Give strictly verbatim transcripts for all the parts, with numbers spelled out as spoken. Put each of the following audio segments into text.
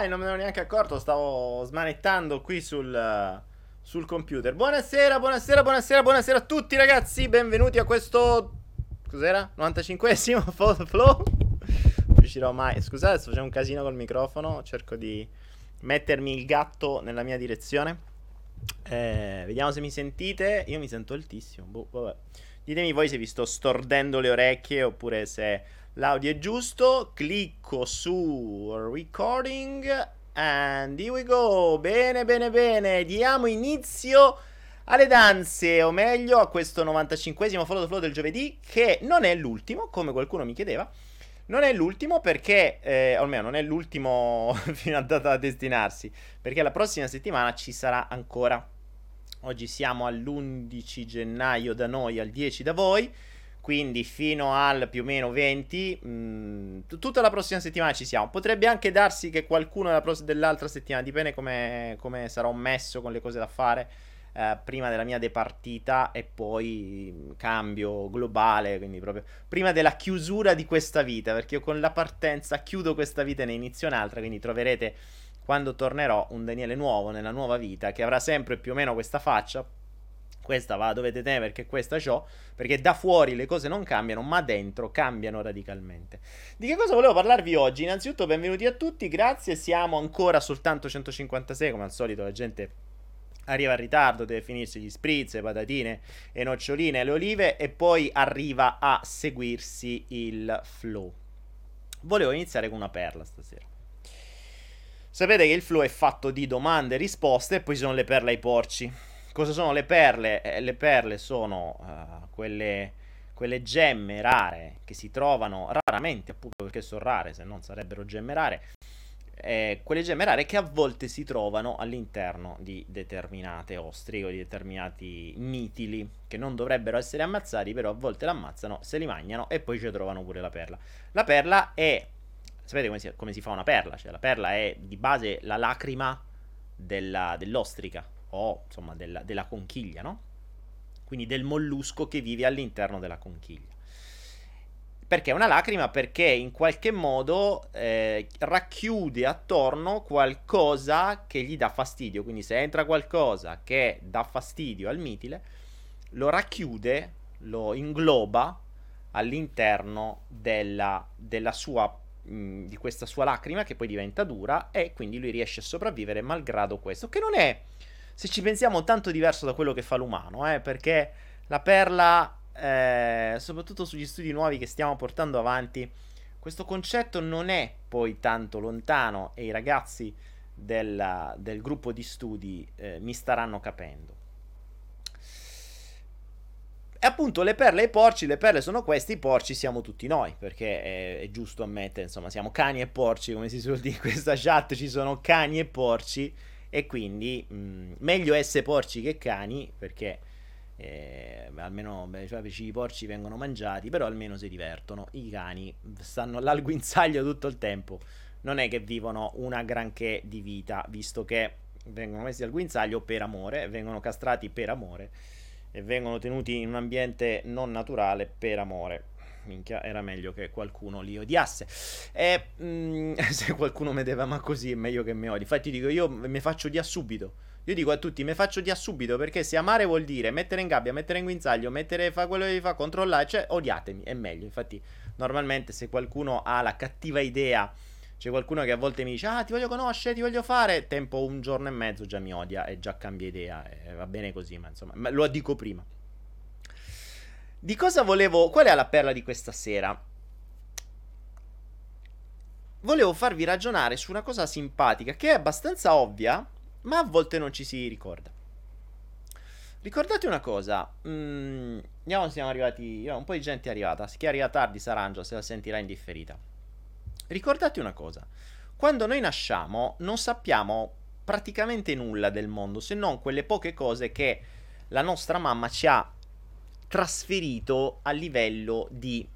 realtà, e non me ne ero neanche accorto, stavo smanettando qui sul, sul computer. Buonasera, buonasera, buonasera, buonasera a tutti ragazzi, benvenuti a questo... Cos'era? novantacinquesimo Flow? Non riuscirò mai, scusate, sto facendo un casino col microfono, cerco di mettermi il gatto nella mia direzione. Eh, vediamo se mi sentite, io mi sento altissimo, boh, vabbè. Ditemi voi se vi sto stordendo le orecchie oppure se l'audio è giusto. Clicco su recording and here we go. Bene, bene, bene. Diamo inizio alle danze, o meglio a questo novantacinquesimo Follow the Flow del giovedì, che non è l'ultimo, come qualcuno mi chiedeva. Non è l'ultimo perché, eh, o almeno non è l'ultimo fino a data da destinarsi, perché la prossima settimana ci sarà ancora. Oggi siamo all'undici gennaio da noi, al dieci da voi, quindi fino al più o meno venti, mh, tutta la prossima settimana ci siamo. Potrebbe anche darsi che qualcuno della pross- dell'altra settimana, dipende come, come sarò messo con le cose da fare, eh, prima della mia departita e poi cambio globale, quindi proprio prima della chiusura di questa vita, perché io con la partenza chiudo questa vita e ne inizio un'altra, quindi troverete... quando tornerò un Daniele nuovo nella nuova vita, che avrà sempre più o meno questa faccia. Questa va, dovete tenere perché questa c'ho, perché da fuori le cose non cambiano, ma dentro cambiano radicalmente. Di che cosa volevo parlarvi oggi? Innanzitutto benvenuti a tutti, grazie, siamo ancora soltanto centocinquantasei, come al solito la gente arriva in ritardo, deve finirsi gli spritz, le patatine, le noccioline, le olive e poi arriva a seguirsi il flow. Volevo iniziare con una perla stasera. Sapete che il flow è fatto di domande e risposte e poi sono le perle ai porci. Cosa sono le perle? Eh, le perle sono uh, quelle, quelle gemme rare che si trovano raramente, appunto perché sono rare, se non sarebbero gemme rare. Eh, quelle gemme rare che a volte si trovano all'interno di determinate ostriche o di determinati mitili che non dovrebbero essere ammazzati, però a volte l'ammazzano, se li mangiano e poi ci trovano pure la perla. La perla è... Sapete come si, come si fa una perla? Cioè la perla è di base la lacrima della, dell'ostrica o insomma della, della conchiglia, no? Quindi del mollusco che vive all'interno della conchiglia. Perché una lacrima? Perché in qualche modo eh, racchiude attorno qualcosa che gli dà fastidio. Quindi se entra qualcosa che dà fastidio al mitile, lo racchiude, lo ingloba all'interno della, della sua di questa sua lacrima che poi diventa dura e quindi lui riesce a sopravvivere malgrado questo, che non è, se ci pensiamo, tanto diverso da quello che fa l'umano, eh, perché la perla, eh, soprattutto sugli studi nuovi che stiamo portando avanti, questo concetto non è poi tanto lontano e i ragazzi del, del gruppo di studi eh, mi staranno capendo. E appunto le perle e i porci, le perle sono queste, i porci siamo tutti noi, perché è, è giusto ammettere, insomma, siamo cani e porci, come si suol dire in questa chat, ci sono cani e porci, e quindi mh, meglio essere porci che cani, perché eh, almeno beh, cioè, i porci vengono mangiati, però almeno si divertono, i cani stanno là al guinzaglio tutto il tempo, non è che vivono una granché di vita, visto che vengono messi al guinzaglio per amore, vengono castrati per amore, e vengono tenuti in un ambiente non naturale per amore. Minchia, era meglio che qualcuno li odiasse. E mm, se qualcuno mi deve, ma così è meglio che mi odi. Infatti dico, io mi faccio odiare subito. Io dico a tutti, mi faccio odiare subito, perché se amare vuol dire mettere in gabbia, mettere in guinzaglio, mettere, fa quello che vi fa, controllare, cioè odiatemi, è meglio. Infatti normalmente se qualcuno ha la cattiva idea, c'è qualcuno che a volte mi dice, ah ti voglio conoscere, ti voglio fare, tempo un giorno e mezzo già mi odia e già cambia idea, e va bene così, ma insomma, ma lo dico prima. Di cosa volevo, qual è la perla di questa sera? Volevo farvi ragionare su una cosa simpatica, che è abbastanza ovvia, ma a volte non ci si ricorda. Ricordate una cosa, mm, vediamo se siamo arrivati, un po' di gente è arrivata, chi arriva tardi s'arrangia, se la sentirà indifferita. Ricordate una cosa, quando noi nasciamo non sappiamo praticamente nulla del mondo, se non quelle poche cose che la nostra mamma ci ha trasferito a livello di,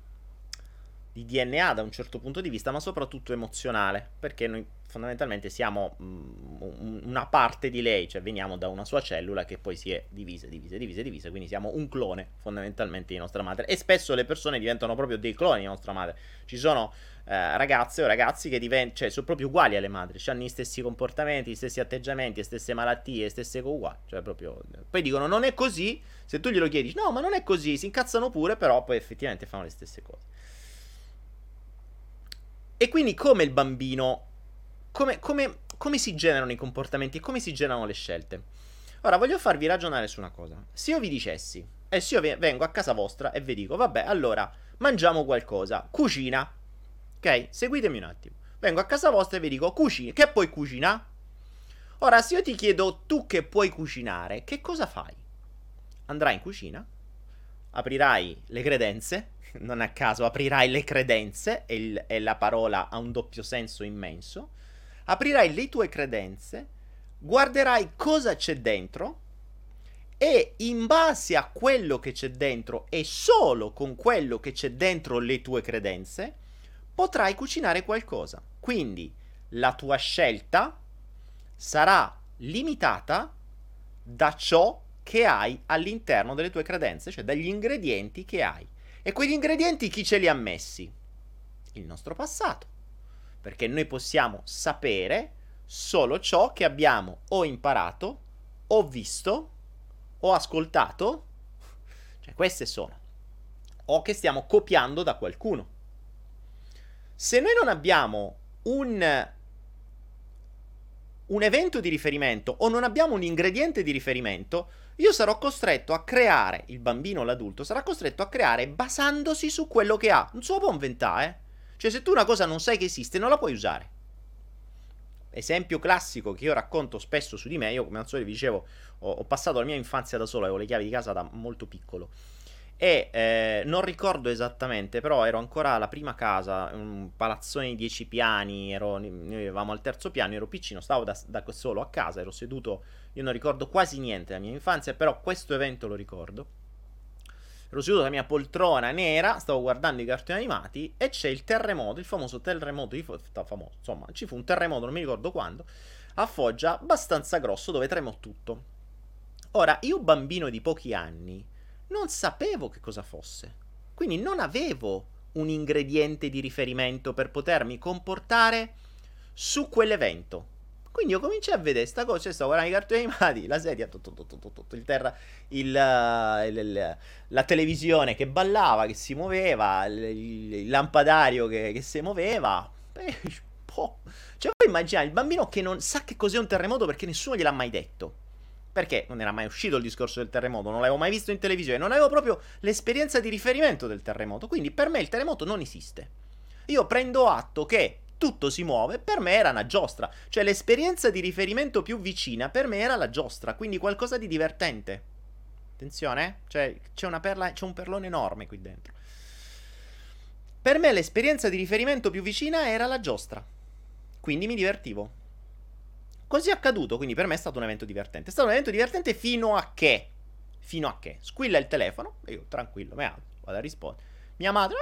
di D N A da un certo punto di vista, ma soprattutto emozionale, perché noi fondamentalmente siamo mh, una parte di lei, cioè veniamo da una sua cellula che poi si è divisa, divisa, divisa, divisa, quindi siamo un clone fondamentalmente di nostra madre, e spesso le persone diventano proprio dei cloni di nostra madre, ci sono... eh, ragazze o ragazzi che divent- cioè, sono proprio uguali alle madri, cioè, hanno gli stessi comportamenti, gli stessi atteggiamenti, le stesse malattie, le stesse uguali, cioè proprio. Poi dicono non è così, se tu glielo chiedi no ma non è così, si incazzano pure, però poi effettivamente fanno le stesse cose. E quindi come il bambino, come, come, come si generano i comportamenti e come si generano le scelte? Ora voglio farvi ragionare su una cosa. Se io vi dicessi, e se io vengo a casa vostra e vi dico vabbè allora mangiamo qualcosa, cucina, ok? Seguitemi un attimo. Vengo a casa vostra e vi dico cucina, che puoi cucinare? Ora se io ti chiedo tu che puoi cucinare, che cosa fai? Andrai in cucina, aprirai le credenze, non a caso aprirai le credenze, e, il, e la parola ha un doppio senso immenso, aprirai le tue credenze, guarderai cosa c'è dentro e in base a quello che c'è dentro e solo con quello che c'è dentro le tue credenze potrai cucinare qualcosa. Quindi la tua scelta sarà limitata da ciò che hai all'interno delle tue credenze, cioè dagli ingredienti che hai. E quegli ingredienti chi ce li ha messi? Il nostro passato, perché noi possiamo sapere solo ciò che abbiamo o imparato, o visto, o ascoltato, cioè queste sono, o che stiamo copiando da qualcuno. Se noi non abbiamo un, un evento di riferimento o non abbiamo un ingrediente di riferimento, io sarò costretto a creare, il bambino o l'adulto sarà costretto a creare basandosi su quello che ha. Non se lo può inventare, eh? Cioè se tu una cosa non sai che esiste non la puoi usare. Esempio classico che io racconto spesso su di me, io come al solito vi dicevo ho, ho passato la mia infanzia da solo, avevo le chiavi di casa da molto piccolo e eh, non ricordo esattamente, però ero ancora alla prima casa, un palazzone di dieci piani, ero, noi avevamo al terzo piano, ero piccino, stavo da, da solo a casa, ero seduto, io non ricordo quasi niente della mia infanzia, però questo evento lo ricordo. Ero seduto sulla mia poltrona nera, stavo guardando i cartoni animati e c'è il terremoto, il famoso terremoto di Foggia, famoso, insomma, ci fu un terremoto, non mi ricordo quando, a Foggia, abbastanza grosso, dove tremò tutto. Ora, io bambino di pochi anni, non sapevo che cosa fosse, quindi non avevo un ingrediente di riferimento per potermi comportare su quell'evento. Quindi io cominciai a vedere sta cosa, cioè stavo guardando i cartoni animati, la sedia, tutto, tutto, tutto, tutto, il terra, il, il, il, la televisione che ballava, che si muoveva, il, il lampadario che, che si muoveva, beh, boh. Cioè voi immaginate il bambino che non sa che cos'è un terremoto perché nessuno gliel'ha mai detto, perché non era mai uscito il discorso del terremoto, non l'avevo mai visto in televisione, non avevo proprio l'esperienza di riferimento del terremoto, quindi per me il terremoto non esiste. Io prendo atto che tutto si muove, per me era una giostra, cioè l'esperienza di riferimento più vicina per me era la giostra, quindi qualcosa di divertente. Attenzione, eh? Cioè c'è una perla, c'è un perlone enorme qui dentro. Per me l'esperienza di riferimento più vicina era la giostra, quindi mi divertivo. Così è accaduto, quindi per me è stato un evento divertente. È stato un evento divertente fino a che, fino a che, squilla il telefono, e io tranquillo, me alzo, vado a rispondere. Mia madre...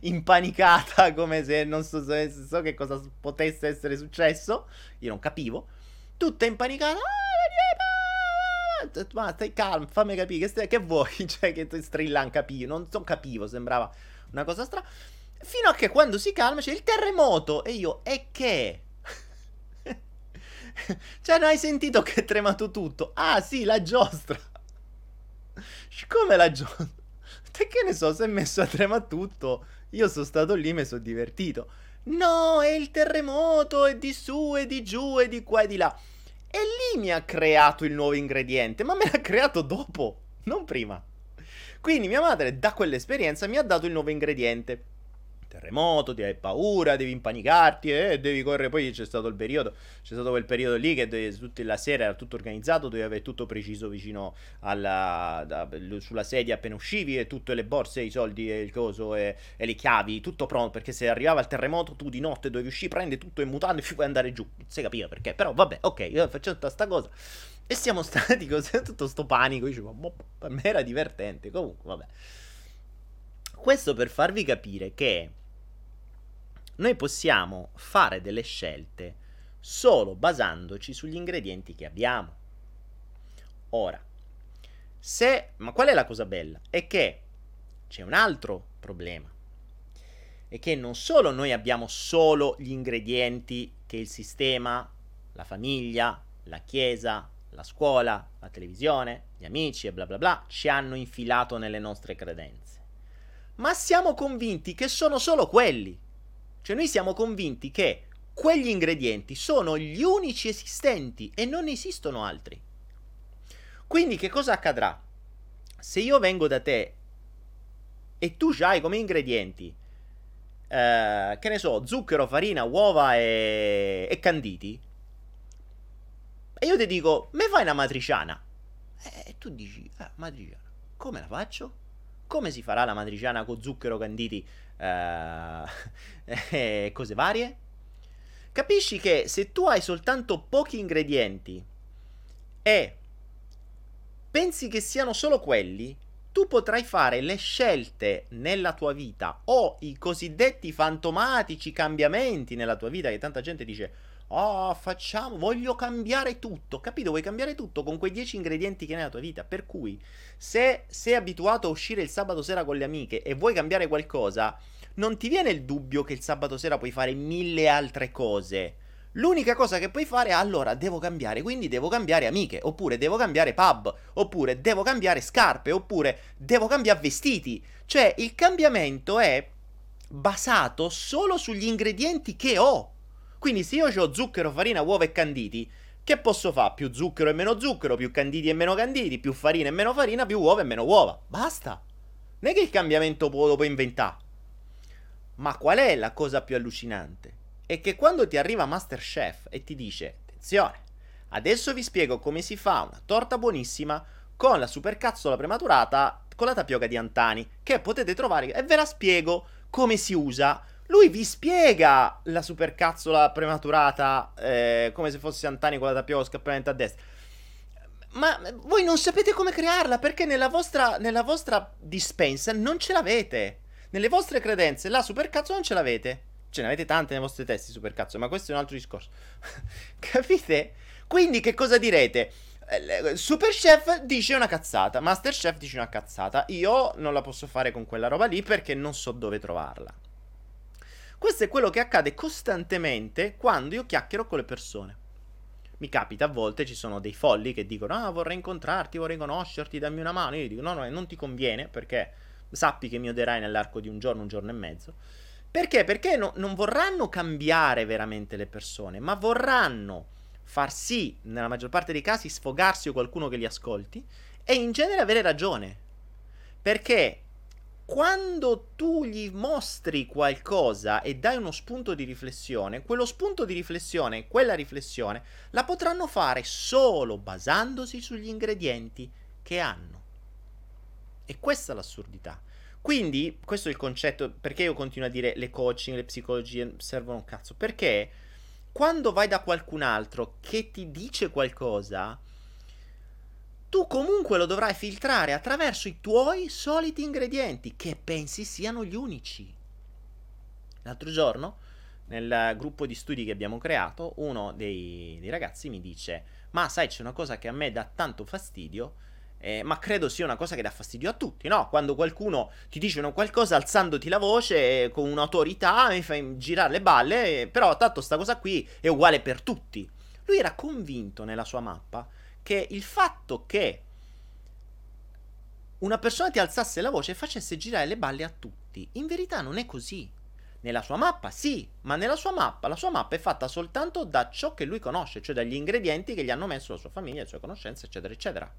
impanicata come se non so, se so che cosa potesse essere successo, io non capivo, tutta impanicata, ma stai calmo, fammi capire che, stai, che vuoi, cioè che strilla, non capivo, non so, capivo, sembrava una cosa strana, fino a che quando si calma c'è il terremoto e io e che cioè non hai sentito che è tremato tutto? Ah sì, la giostra, come la giostra? E che ne so, si è messo a trema tutto, io sono stato lì, mi sono divertito. No, è il terremoto, è di su, è di giù, è di qua e di là. E lì mi ha creato il nuovo ingrediente, ma me l'ha creato dopo, non prima. Quindi mia madre da quell'esperienza mi ha dato il nuovo ingrediente. Terremoto, ti hai paura, devi impanicarti, eh, devi correre. Poi c'è stato il periodo, c'è stato quel periodo lì che de- tutta la sera era tutto organizzato, dovevi avere tutto preciso vicino alla, da, sulla sedia appena uscivi, e tutte le borse, i soldi e il coso e, e le chiavi, tutto pronto, perché se arrivava il terremoto tu di notte dovevi uscire, prendi tutto in mutande e puoi andare giù, non si capiva perché, però vabbè, ok, io faccio tutta sta cosa e siamo stati così, tutto sto panico, io dicevo, boh, per me era divertente, comunque vabbè. Questo per farvi capire che noi possiamo fare delle scelte solo basandoci sugli ingredienti che abbiamo. Ora, se... ma qual è la cosa bella? È che c'è un altro problema. È che non solo noi abbiamo solo gli ingredienti che il sistema, la famiglia, la chiesa, la scuola, la televisione, gli amici e bla bla bla ci hanno infilato nelle nostre credenze, ma siamo convinti che sono solo quelli. Cioè noi siamo convinti che quegli ingredienti sono gli unici esistenti e non esistono altri. Quindi che cosa accadrà? Se io vengo da te e tu già hai come ingredienti, eh, che ne so, zucchero, farina, uova e, e canditi, e io ti dico, me fai una matriciana? E tu dici, ah, matriciana, come la faccio? Come si farà la matriciana con zucchero, canditi uh, e cose varie? Capisci che se tu hai soltanto pochi ingredienti e pensi che siano solo quelli, tu potrai fare le scelte nella tua vita o i cosiddetti fantomatici cambiamenti nella tua vita, che tanta gente dice, oh, facciamo, voglio cambiare tutto, capito? Vuoi cambiare tutto con quei dieci ingredienti che hai nella tua vita. Per cui, se sei abituato a uscire il sabato sera con le amiche e vuoi cambiare qualcosa, non ti viene il dubbio che il sabato sera puoi fare mille altre cose. L'unica cosa che puoi fare è, allora, devo cambiare, quindi devo cambiare amiche, oppure devo cambiare pub, oppure devo cambiare scarpe, oppure devo cambiare vestiti. Cioè, il cambiamento è basato solo sugli ingredienti che ho. Quindi se io ho zucchero, farina, uova e canditi, che posso fare? Più zucchero e meno zucchero, più canditi e meno canditi, più farina e meno farina, più uova e meno uova. Basta. Non è che il cambiamento lo puoi inventare. Ma qual è la cosa più allucinante? È che quando ti arriva MasterChef e ti dice, attenzione, adesso vi spiego come si fa una torta buonissima con la supercazzola prematurata con la tapioca di Antani, che potete trovare, e ve la spiego come si usa. Lui vi spiega la supercazzola prematurata, eh, come se fosse Antani con la tapioca scappamento a destra. Ma voi non sapete come crearla, perché nella vostra, nella vostra dispensa non ce l'avete. Nelle vostre credenze la supercazzola non ce l'avete. Ce ne avete tante nei vostri testi supercazzola, ma questo è un altro discorso. Capite? Quindi che cosa direte? Superchef dice una cazzata, MasterChef dice una cazzata. Io non la posso fare con quella roba lì perché non so dove trovarla. Questo è quello che accade costantemente quando io chiacchiero con le persone. Mi capita a volte, ci sono dei folli che dicono, ah, vorrei incontrarti, vorrei conoscerti, dammi una mano. Io gli dico, no, no, non ti conviene, perché sappi che mi odierai nell'arco di un giorno, un giorno e mezzo. Perché? Perché no, non vorranno cambiare veramente le persone, ma vorranno far sì, nella maggior parte dei casi, sfogarsi o qualcuno che li ascolti, e in genere avere ragione. Perché quando tu gli mostri qualcosa e dai uno spunto di riflessione, quello spunto di riflessione, quella riflessione, la potranno fare solo basandosi sugli ingredienti che hanno. E questa è l'assurdità. Quindi, questo è il concetto, perché io continuo a dire le coaching, le psicologie servono un cazzo. Perché quando vai da qualcun altro che ti dice qualcosa, tu comunque lo dovrai filtrare attraverso i tuoi soliti ingredienti, che pensi siano gli unici. L'altro giorno, nel gruppo di studi che abbiamo creato, uno dei, dei ragazzi mi dice, ma sai, c'è una cosa che a me dà tanto fastidio, eh, ma credo sia una cosa che dà fastidio a tutti, no? Quando qualcuno ti dice una qualcosa alzandoti la voce, eh, con un'autorità, mi fai girare le balle, eh, però tanto sta cosa qui è uguale per tutti. Lui era convinto nella sua mappa che il fatto che una persona ti alzasse la voce e facesse girare le balle a tutti, in verità non è così. Nella sua mappa sì, ma nella sua mappa, la sua mappa è fatta soltanto da ciò che lui conosce, cioè dagli ingredienti che gli hanno messo la sua famiglia, le sue conoscenze, eccetera, eccetera.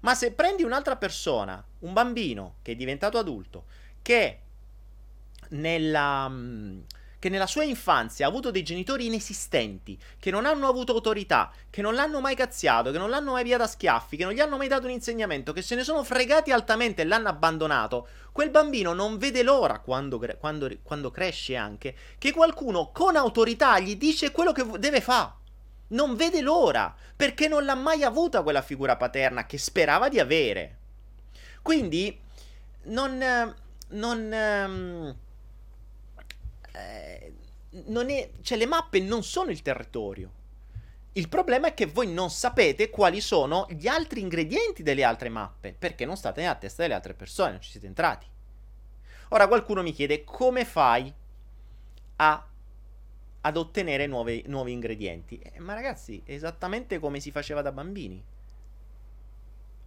Ma se prendi un'altra persona, un bambino che è diventato adulto, che nella... che nella sua infanzia ha avuto dei genitori inesistenti, che non hanno avuto autorità, che non l'hanno mai cazziato, che non l'hanno mai pigliato a schiaffi, che non gli hanno mai dato un insegnamento, che se ne sono fregati altamente e l'hanno abbandonato, quel bambino non vede l'ora, quando, quando, quando cresce anche, che qualcuno con autorità gli dice quello che deve fare. Non vede l'ora, perché non l'ha mai avuta quella figura paterna che sperava di avere. Quindi, non... non Non è, cioè le mappe non sono il territorio. Il problema è che voi non sapete quali sono gli altri ingredienti delle altre mappe, perché non state nella testa delle altre persone, non ci siete entrati. Ora qualcuno mi chiede come fai a, ad ottenere nuove, nuovi ingredienti. Eh, ma ragazzi, esattamente come si faceva da bambini.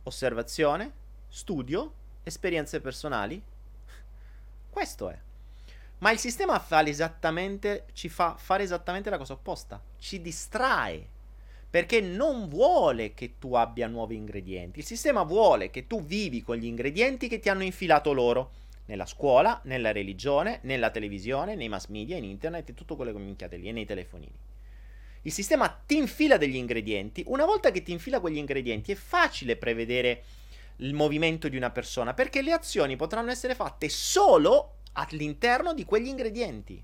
Osservazione, studio, esperienze personali. Questo è. Ma il sistema fa esattamente, ci fa fare esattamente la cosa opposta. Ci distrae. Perché non vuole che tu abbia nuovi ingredienti. Il sistema vuole che tu vivi con gli ingredienti che ti hanno infilato loro. Nella scuola, nella religione, nella televisione, nei mass media, in internet e tutto quello che minchiate lì, e nei telefonini. Il sistema ti infila degli ingredienti. Una volta che ti infila quegli ingredienti è facile prevedere il movimento di una persona, perché le azioni potranno essere fatte solo all'interno di quegli ingredienti.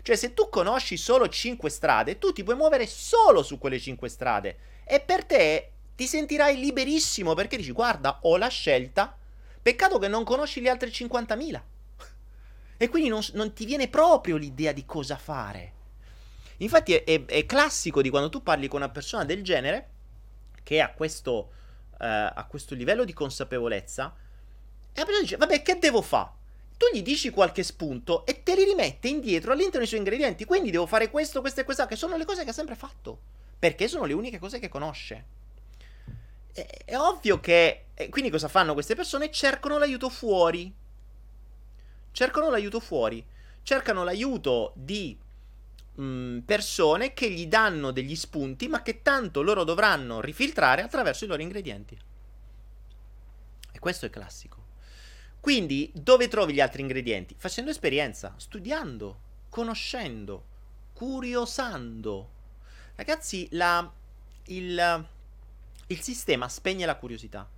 Cioè, se tu conosci solo cinque strade, tu ti puoi muovere solo su quelle cinque strade e per te ti sentirai liberissimo, perché dici: guarda, ho la scelta. Peccato che non conosci le altre cinquantamila. E quindi non, non ti viene proprio l'idea di cosa fare. Infatti è, è, è classico di quando tu parli con una persona del genere che ha questo, eh, ha questo livello di consapevolezza, e la persona dice: vabbè, che devo fare? Tu gli dici qualche spunto e te li rimette indietro all'interno dei suoi ingredienti. Quindi devo fare questo, questo e questa, che sono le cose che ha sempre fatto, perché sono le uniche cose che conosce. È, è ovvio che... E quindi cosa fanno queste persone? Cercano l'aiuto fuori. Cercano l'aiuto fuori. Cercano l'aiuto di mh, persone che gli danno degli spunti, ma che tanto loro dovranno rifiltrare attraverso i loro ingredienti. E questo è classico. Quindi, dove trovi gli altri ingredienti? Facendo esperienza, studiando, conoscendo, curiosando. Ragazzi, la, il, il sistema spegne la curiosità.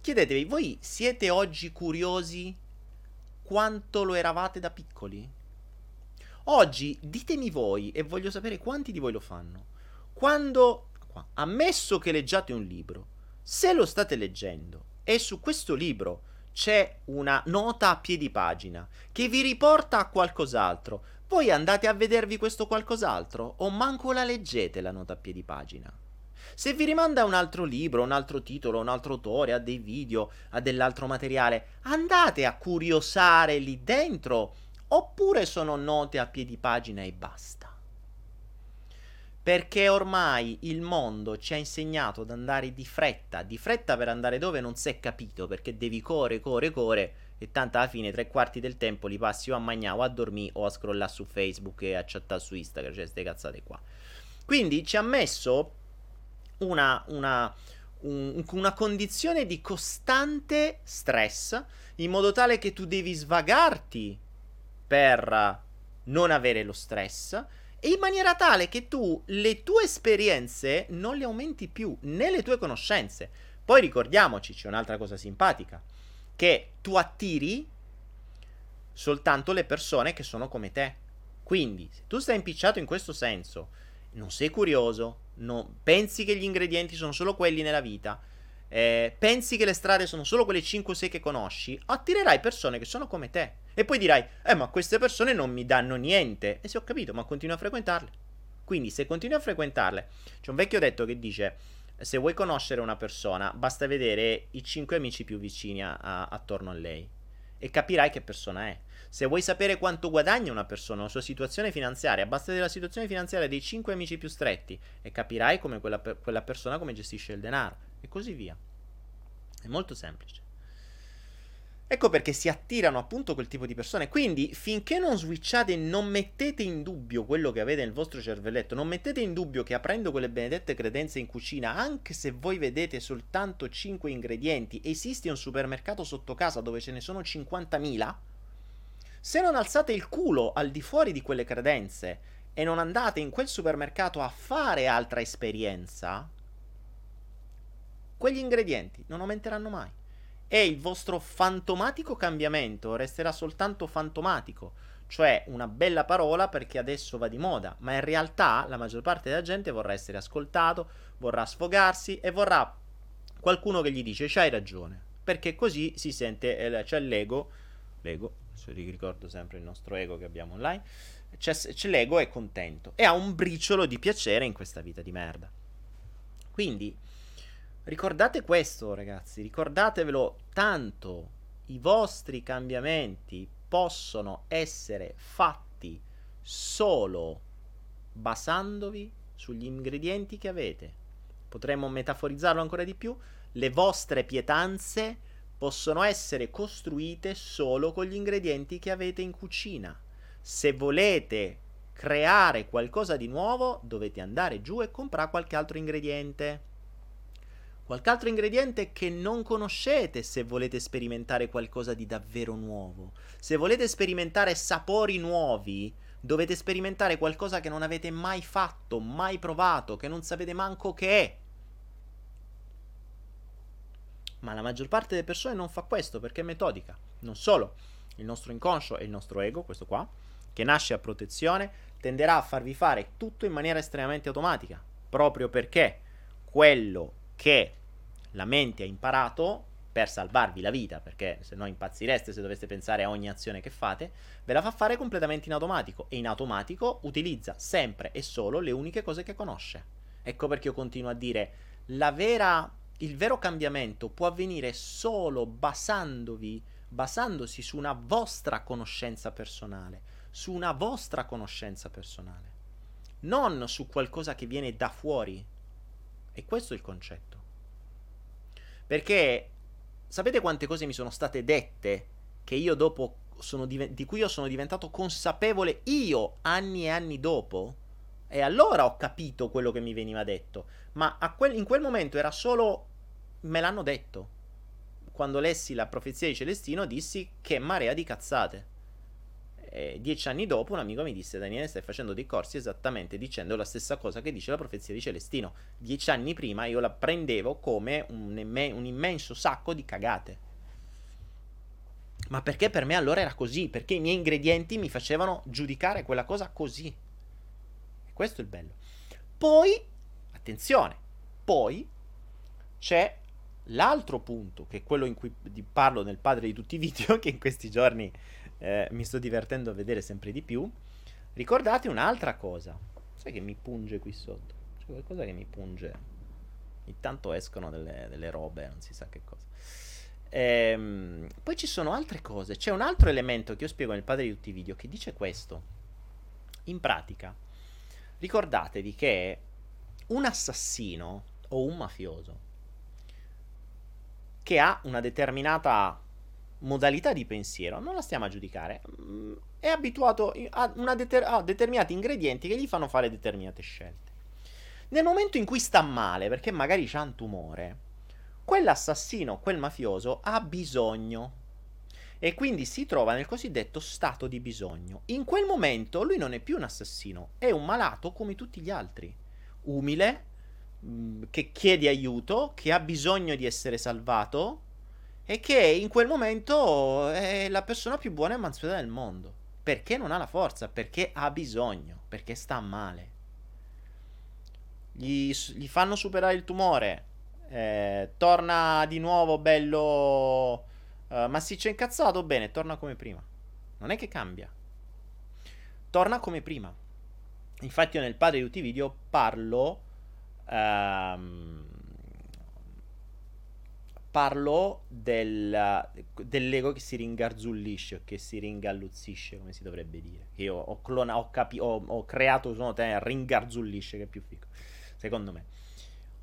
Chiedetevi, voi siete oggi curiosi quanto lo eravate da piccoli? Oggi, ditemi voi, e voglio sapere quanti di voi lo fanno, quando, qua, ammesso che leggiate un libro, se lo state leggendo e su questo libro c'è una nota a piedi pagina che vi riporta a qualcos'altro, voi andate a vedervi questo qualcos'altro o manco la leggete la nota a piedi pagina? Se vi rimanda un altro libro, un altro titolo, un altro autore, a dei video, a dell'altro materiale, andate a curiosare lì dentro, oppure sono note a piedi pagina e basta? Perché ormai il mondo ci ha insegnato ad andare di fretta, di fretta per andare dove non si è capito, perché devi correre, correre, correre, e tanto alla fine tre quarti del tempo li passi o a magnà o a dormire o a scrollare su Facebook e a chattare su Instagram, cioè ste cazzate qua. Quindi ci ha messo una, una, un, una condizione di costante stress, in modo tale che tu devi svagarti per non avere lo stress, e in maniera tale che tu le tue esperienze non le aumenti più, né le tue conoscenze. Poi ricordiamoci, c'è un'altra cosa simpatica, che tu attiri soltanto le persone che sono come te. Quindi, se tu stai impicciato in questo senso, non sei curioso, non, pensi che gli ingredienti sono solo quelli nella vita, eh, pensi che le strade sono solo quelle cinque o sei che conosci, attirerai persone che sono come te. E poi dirai: eh ma queste persone non mi danno niente. E se ho capito, ma continuo a frequentarle. Quindi se continui a frequentarle... C'è un vecchio detto che dice: se vuoi conoscere una persona basta vedere i cinque amici più vicini a, a, attorno a lei e capirai che persona è. Se vuoi sapere quanto guadagna una persona, la sua situazione finanziaria, basta vedere la situazione finanziaria dei cinque amici più stretti e capirai come quella, quella persona come gestisce il denaro, e così via. È molto semplice. Ecco perché si attirano appunto quel tipo di persone. Quindi finché non switchate, non mettete in dubbio quello che avete nel vostro cervelletto, non mettete in dubbio che aprendo quelle benedette credenze in cucina, anche se voi vedete soltanto cinque ingredienti, esiste un supermercato sotto casa dove ce ne sono cinquantamila, se non alzate il culo al di fuori di quelle credenze e non andate in quel supermercato a fare altra esperienza, quegli ingredienti non aumenteranno mai. E il vostro fantomatico cambiamento resterà soltanto fantomatico, cioè una bella parola perché adesso va di moda, ma in realtà la maggior parte della gente vorrà essere ascoltato, vorrà sfogarsi e vorrà qualcuno che gli dice c'hai ragione, perché così si sente, eh, c'è cioè l'ego, l'ego, se ricordo sempre il nostro ego che abbiamo online, c'è, c'è l'ego è contento e ha un briciolo di piacere in questa vita di merda. Quindi... Ricordate questo, ragazzi, ricordatevelo tanto. i vostri cambiamenti possono essere fatti solo basandovi sugli ingredienti che avete. Potremmo metaforizzarlo ancora di più: le vostre pietanze possono essere costruite solo con gli ingredienti che avete in cucina. Se volete creare qualcosa di nuovo, dovete andare giù e comprare qualche altro ingrediente. Qualche altro ingrediente che non conoscete se volete sperimentare qualcosa di davvero nuovo. Se volete sperimentare sapori nuovi, dovete sperimentare qualcosa che non avete mai fatto, mai provato, che non sapete manco che è. Ma la maggior parte delle persone non fa questo perché è metodica. Non solo, il nostro inconscio e il nostro ego, questo qua, che nasce a protezione, tenderà a farvi fare tutto in maniera estremamente automatica, proprio perché quello che la mente ha imparato per salvarvi la vita, perché se no impazzireste se doveste pensare a ogni azione che fate, ve la fa fare completamente in automatico, e in automatico utilizza sempre e solo le uniche cose che conosce. Ecco perché io continuo a dire, la vera, il vero cambiamento può avvenire solo basandovi, basandosi su una vostra conoscenza personale, su una vostra conoscenza personale, non su qualcosa che viene da fuori. E questo è il concetto. Perché sapete quante cose mi sono state dette che io dopo sono div- di cui io sono diventato consapevole io anni e anni dopo? E allora ho capito quello che mi veniva detto, ma a quel- in quel momento era solo me l'hanno detto. Quando lessi la profezia di Celestino dissi che marea di cazzate. E dieci anni dopo un amico mi disse: Daniele, stai facendo dei corsi esattamente dicendo la stessa cosa che dice la profezia di Celestino. Dieci anni prima io la prendevo come un, imme- un immenso sacco di cagate. Ma perché per me allora era così? Perché i miei ingredienti mi facevano giudicare quella cosa così. E questo è il bello. Poi, attenzione, poi c'è l'altro punto, che è quello in cui parlo nel padre di tutti i video, che in questi giorni Eh, mi sto divertendo a vedere sempre di più. Ricordate un'altra cosa. Sai che mi punge qui sotto? C'è qualcosa che mi punge. Ogni tanto escono delle, delle robe, non si sa che cosa. Ehm, poi ci sono altre cose. C'è un altro elemento che io spiego nel padre di tutti i video che dice questo. In pratica, ricordatevi che un assassino o un mafioso che ha una determinata modalità di pensiero, non la stiamo a giudicare, è abituato a, una deter- a determinati ingredienti che gli fanno fare determinate scelte. Nel momento in cui sta male, perché magari c'ha un tumore, quell'assassino, quel mafioso ha bisogno e quindi si trova nel cosiddetto stato di bisogno. In quel momento lui non è più un assassino, è un malato come tutti gli altri, umile, che chiede aiuto, che ha bisogno di essere salvato, e che in quel momento è la persona più buona e mansueta del mondo, perché non ha la forza, perché ha bisogno, perché sta male. Gli, gli fanno superare il tumore, eh, torna di nuovo bello eh, massiccio e incazzato, bene, torna come prima. Non è che cambia. Torna come prima. Infatti io nel padre di tutti i video parlo... Ehm, Parlo del, dell'ego che si ringarzullisce o che si ringalluzzisce, come si dovrebbe dire. Io ho, clona, ho, capi, ho, ho creato un suono te, ringarzullisce, che è più figo, secondo me.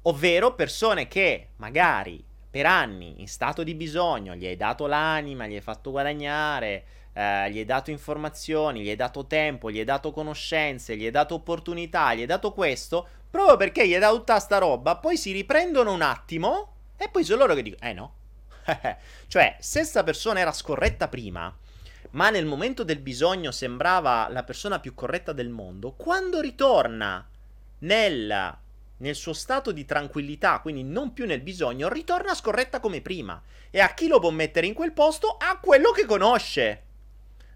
Ovvero persone che magari per anni in stato di bisogno gli hai dato l'anima, gli hai fatto guadagnare, eh, gli hai dato informazioni, gli hai dato tempo, gli hai dato conoscenze, gli hai dato opportunità, gli hai dato questo, proprio perché gli hai dato tutta sta roba, poi si riprendono un attimo... E poi sono loro che dicono, eh no, cioè se sta persona era scorretta prima, ma nel momento del bisogno sembrava la persona più corretta del mondo, quando ritorna nel, nel suo stato di tranquillità, quindi non più nel bisogno, ritorna scorretta come prima. E a chi lo può mettere in quel posto? A quello che conosce.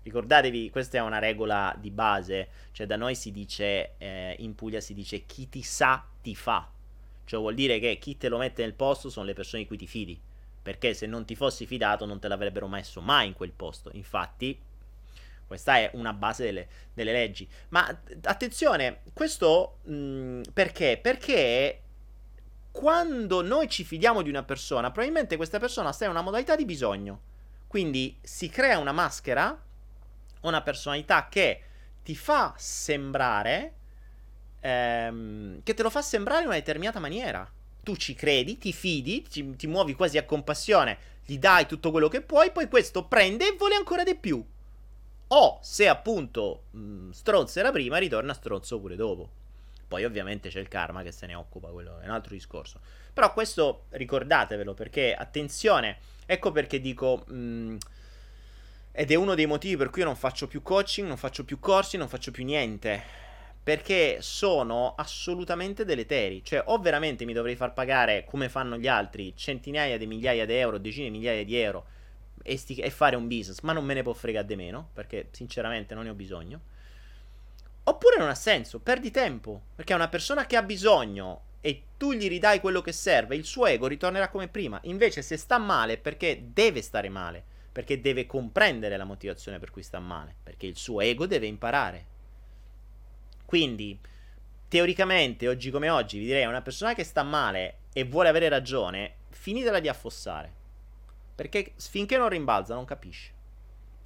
Ricordatevi, questa è una regola di base, cioè da noi si dice, eh, in Puglia si dice chi ti sa ti fa. Cioè vuol dire che chi te lo mette nel posto sono le persone di cui ti fidi, perché se non ti fossi fidato non te l'avrebbero messo mai in quel posto. Infatti questa è una base delle, delle leggi. Ma attenzione, questo mh, perché? Perché quando noi ci fidiamo di una persona, probabilmente questa persona sta in una modalità di bisogno. Quindi si crea una maschera, una personalità che ti fa sembrare, ehm, che te lo fa sembrare in una determinata maniera. Tu ci credi, ti fidi, ci, ti muovi quasi a compassione, gli dai tutto quello che puoi, poi questo prende e vuole ancora di più. O se appunto mh, stronzo era prima, ritorna stronzo pure dopo. Poi ovviamente c'è il karma che se ne occupa, quello è un altro discorso. Però questo ricordatevelo, perché attenzione, ecco perché dico... Mh, ed è uno dei motivi per cui io non faccio più coaching, non faccio più corsi, non faccio più niente, perché sono assolutamente deleteri. Cioè, o veramente mi dovrei far pagare, come fanno gli altri, centinaia di migliaia di euro, decine di migliaia di euro e, sti- e fare un business, ma non me ne può fregare di meno, perché sinceramente non ne ho bisogno. Oppure non ha senso, perdi tempo, perché una persona che ha bisogno e tu gli ridai quello che serve, il suo ego ritornerà come prima. Invece se sta male, perché deve stare male, perché deve comprendere la motivazione per cui sta male, perché il suo ego deve imparare. Quindi, teoricamente, oggi come oggi, vi direi a una persona che sta male e vuole avere ragione, finitela di affossare, perché finché non rimbalza non capisce.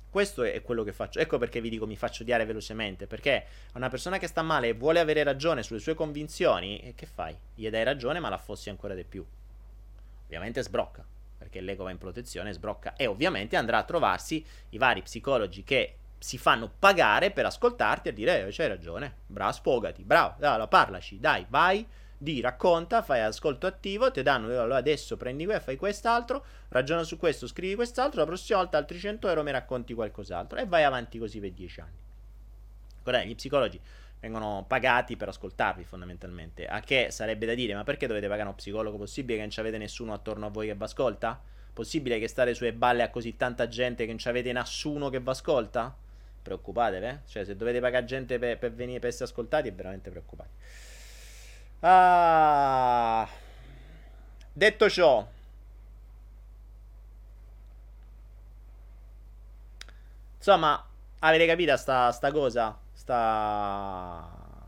Questo è quello che faccio. Ecco perché vi dico mi faccio odiare velocemente, perché a una persona che sta male e vuole avere ragione sulle sue convinzioni, e che fai? Gli dai ragione ma la affossi ancora di più. Ovviamente sbrocca, perché l'ego va in protezione, sbrocca, e ovviamente andrà a trovarsi i vari psicologi che si fanno pagare per ascoltarti e dire eh, c'hai ragione, bravo, sfogati, bravo, allora, parlaci, dai, vai, di, racconta, fai ascolto attivo, ti danno, allora adesso prendi questo, fai quest'altro, ragiona su questo, scrivi quest'altro, la prossima volta altri cento euro mi racconti qualcos'altro, e vai avanti così per dieci anni. Guardate, gli psicologi vengono pagati per ascoltarvi fondamentalmente. A che sarebbe da dire, ma perché dovete pagare uno psicologo? Possibile che non ci avete nessuno attorno a voi che vi ascolta? Possibile che state sulle balle a così tanta gente che non ci avete nessuno che vi ascolta? Preoccupatevi, eh? Cioè se dovete pagare gente per, per venire, per essere ascoltati, è veramente preoccupante. Ah. Detto ciò, insomma, avete capito sta, sta cosa? Sta...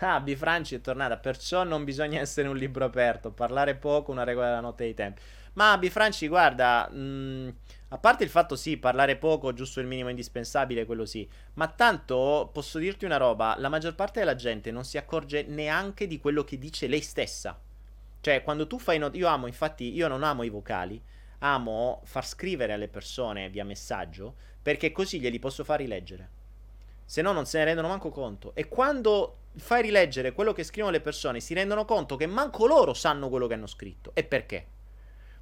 Ah, B. Franci è tornata. Perciò non bisogna essere un libro aperto, parlare poco, una regola della notte dei tempi. Ma B. Franci, guarda, mh, a parte il fatto, sì, parlare poco, giusto il minimo indispensabile, quello sì, ma tanto posso dirti una roba, la maggior parte della gente non si accorge neanche di quello che dice lei stessa. Cioè, quando tu fai... No- io amo, infatti, io non amo i vocali, amo far scrivere alle persone via messaggio, perché così glieli posso far rileggere. Se no non se ne rendono manco conto. E quando fai rileggere quello che scrivono le persone, si rendono conto che manco loro sanno quello che hanno scritto. E perché?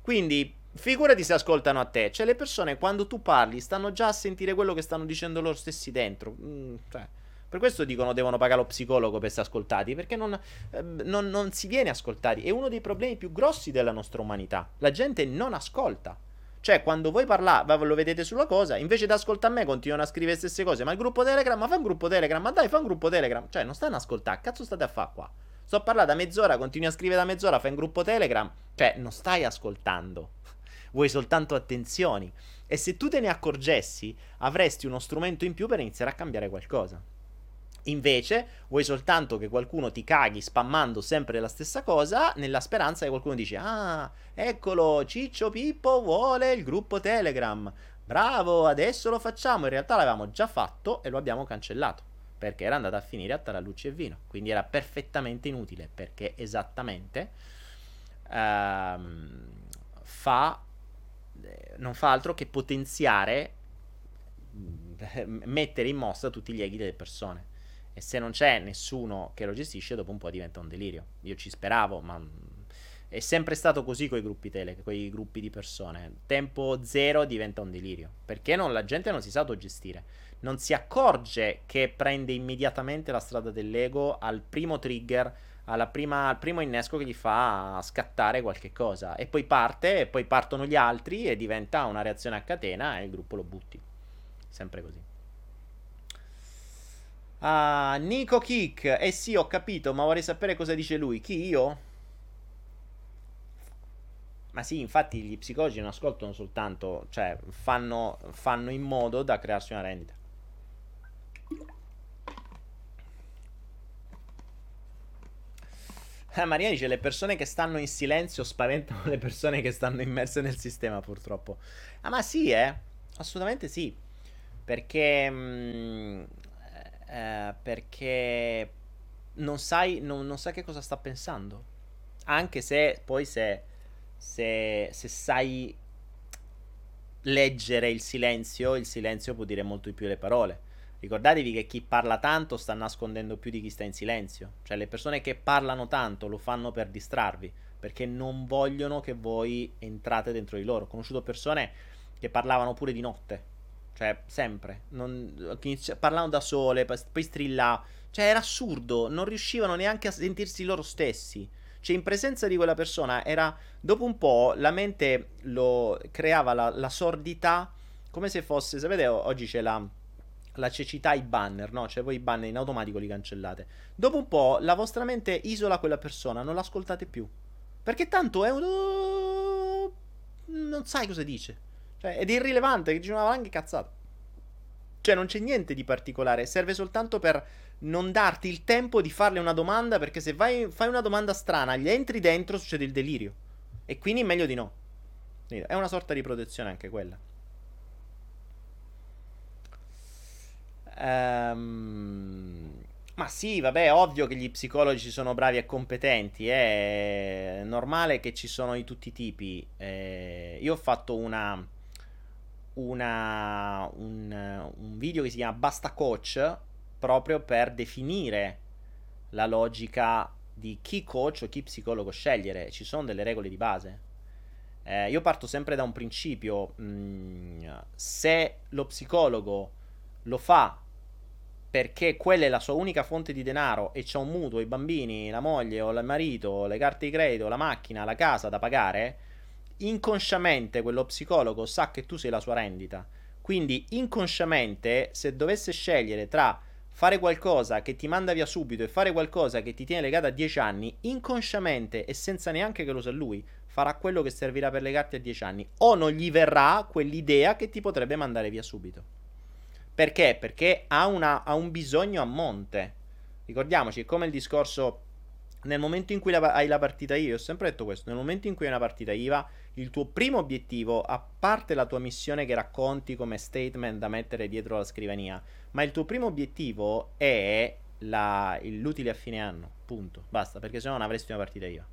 Quindi figurati se ascoltano a te. Cioè le persone quando tu parli stanno già a sentire quello che stanno dicendo loro stessi dentro. Mm, cioè, per questo dicono devono pagare lo psicologo per essere ascoltati, perché non, eh, non, non si viene ascoltati. È uno dei problemi più grossi della nostra umanità. La gente non ascolta. Cioè, quando voi parlate, lo vedete sulla cosa, invece di ascoltare me continuano a scrivere le stesse cose. Ma il gruppo Telegram, ma fa un gruppo Telegram, ma dai, fa un gruppo Telegram. Cioè, non stanno a ascoltare, cazzo state a fare qua? Sto a parlare da mezz'ora, continui a scrivere da mezz'ora, fai un gruppo Telegram. Cioè, non stai ascoltando. Vuoi soltanto attenzioni. E se tu te ne accorgessi, avresti uno strumento in più per iniziare a cambiare qualcosa. Invece, vuoi soltanto che qualcuno ti caghi spammando sempre la stessa cosa, nella speranza che qualcuno dice ah, eccolo, Ciccio Pippo vuole il gruppo Telegram, bravo, adesso lo facciamo. In realtà l'avevamo già fatto e lo abbiamo cancellato, perché era andato a finire a tarallucci e vino, quindi era perfettamente inutile, perché esattamente ehm, fa non fa altro che potenziare, mettere in mossa tutti gli eghi delle persone. E se non c'è nessuno che lo gestisce, dopo un po' diventa un delirio. Io ci speravo, ma è sempre stato così con i gruppi tele, con i gruppi di persone. Tempo zero diventa un delirio, perché non, la gente non si sa autogestire. Non si accorge che prende immediatamente la strada dell'ego al primo trigger, alla prima, al primo innesco che gli fa scattare qualche cosa. E poi parte, e poi partono gli altri, e diventa una reazione a catena e il gruppo lo butti. Sempre così. Ah, Nico Kick, eh sì, ho capito, ma vorrei sapere cosa dice lui. Chi, io? Ma sì, infatti gli psicologi non ascoltano soltanto, cioè fanno, fanno in modo da crearsi una rendita. Eh, Maria dice le persone che stanno in silenzio spaventano le persone che stanno immerse nel sistema, purtroppo. Ah, ma sì, eh, assolutamente sì. Perché mh, eh, perché non sai non, non sai che cosa sta pensando. Anche se poi se, se se sai leggere il silenzio, il silenzio può dire molto di più le parole. Ricordatevi che chi parla tanto sta nascondendo più di chi sta in silenzio. Cioè le persone che parlano tanto lo fanno per distrarvi, perché non vogliono che voi entrate dentro di loro. Ho conosciuto persone che parlavano pure di notte, cioè sempre, non, parlavano da sole, poi strillavano, cioè era assurdo, non riuscivano neanche a sentirsi loro stessi. Cioè in presenza di quella persona era, dopo un po' la mente lo creava la, la sordità, come se fosse, sapete oggi c'è la... la cecità ai banner, no? Cioè voi i banner in automatico li cancellate. Dopo un po' la vostra mente isola quella persona, non l'ascoltate più, perché tanto è un... non sai cosa dice, cioè ed è irrilevante, che dice una valanga cazzata. Cioè non c'è niente di particolare, serve soltanto per non darti il tempo di farle una domanda, perché se vai, fai una domanda strana, gli entri dentro, succede il delirio, e quindi meglio di no. Quindi è una sorta di protezione anche quella. Um, ma sì, vabbè, ovvio che gli psicologi sono bravi e competenti, è normale che ci sono di tutti i tipi. Eh, io ho fatto una, una un, un video che si chiama Basta Coach, proprio per definire la logica di chi coach o chi psicologo scegliere. Ci sono delle regole di base. Eh, io parto sempre da un principio: mh, se lo psicologo lo fa perché quella è la sua unica fonte di denaro e c'ha un mutuo, i bambini, la moglie o il marito, le carte di credito, la macchina, la casa da pagare, inconsciamente quello psicologo sa che tu sei la sua rendita. Quindi inconsciamente, se dovesse scegliere tra fare qualcosa che ti manda via subito e fare qualcosa che ti tiene legata a dieci anni, inconsciamente e senza neanche che lo sa lui, farà quello che servirà per legarti a dieci anni, o non gli verrà quell'idea che ti potrebbe mandare via subito. Perché? Perché ha, una, ha un bisogno a monte. Ricordiamoci, è come il discorso, nel momento in cui la, hai la partita I V A, ho sempre detto questo, nel momento in cui hai una partita I V A, il tuo primo obiettivo, a parte la tua missione che racconti come statement da mettere dietro la scrivania, ma il tuo primo obiettivo è la, l'utile a fine anno, punto, basta, perché se no non avresti una partita I V A.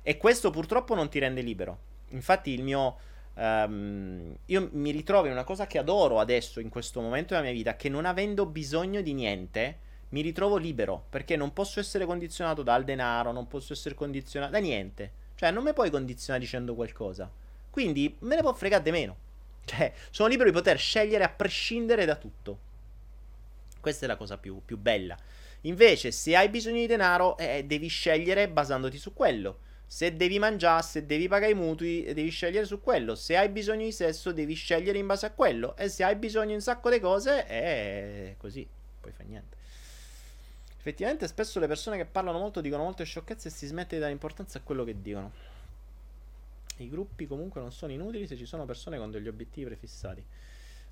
E questo purtroppo non ti rende libero. Infatti il mio... Um, io mi ritrovo in una cosa che adoro adesso, in questo momento della mia vita, che non avendo bisogno di niente mi ritrovo libero, perché non posso essere condizionato dal denaro, non posso essere condizionato da niente. Cioè non mi puoi condizionare dicendo qualcosa, quindi me ne può fregare di meno. Cioè sono libero di poter scegliere a prescindere da tutto. Questa è la cosa più, più bella. Invece se hai bisogno di denaro eh, devi scegliere basandoti su quello. Se devi mangiare, se devi pagare i mutui, devi scegliere su quello. Se hai bisogno di sesso, devi scegliere in base a quello. E se hai bisogno di un sacco di cose, è così. Poi fa niente. Effettivamente, spesso le persone che parlano molto dicono molte sciocchezze e si smette di dare importanza a quello che dicono. I gruppi comunque non sono inutili se ci sono persone con degli obiettivi prefissati.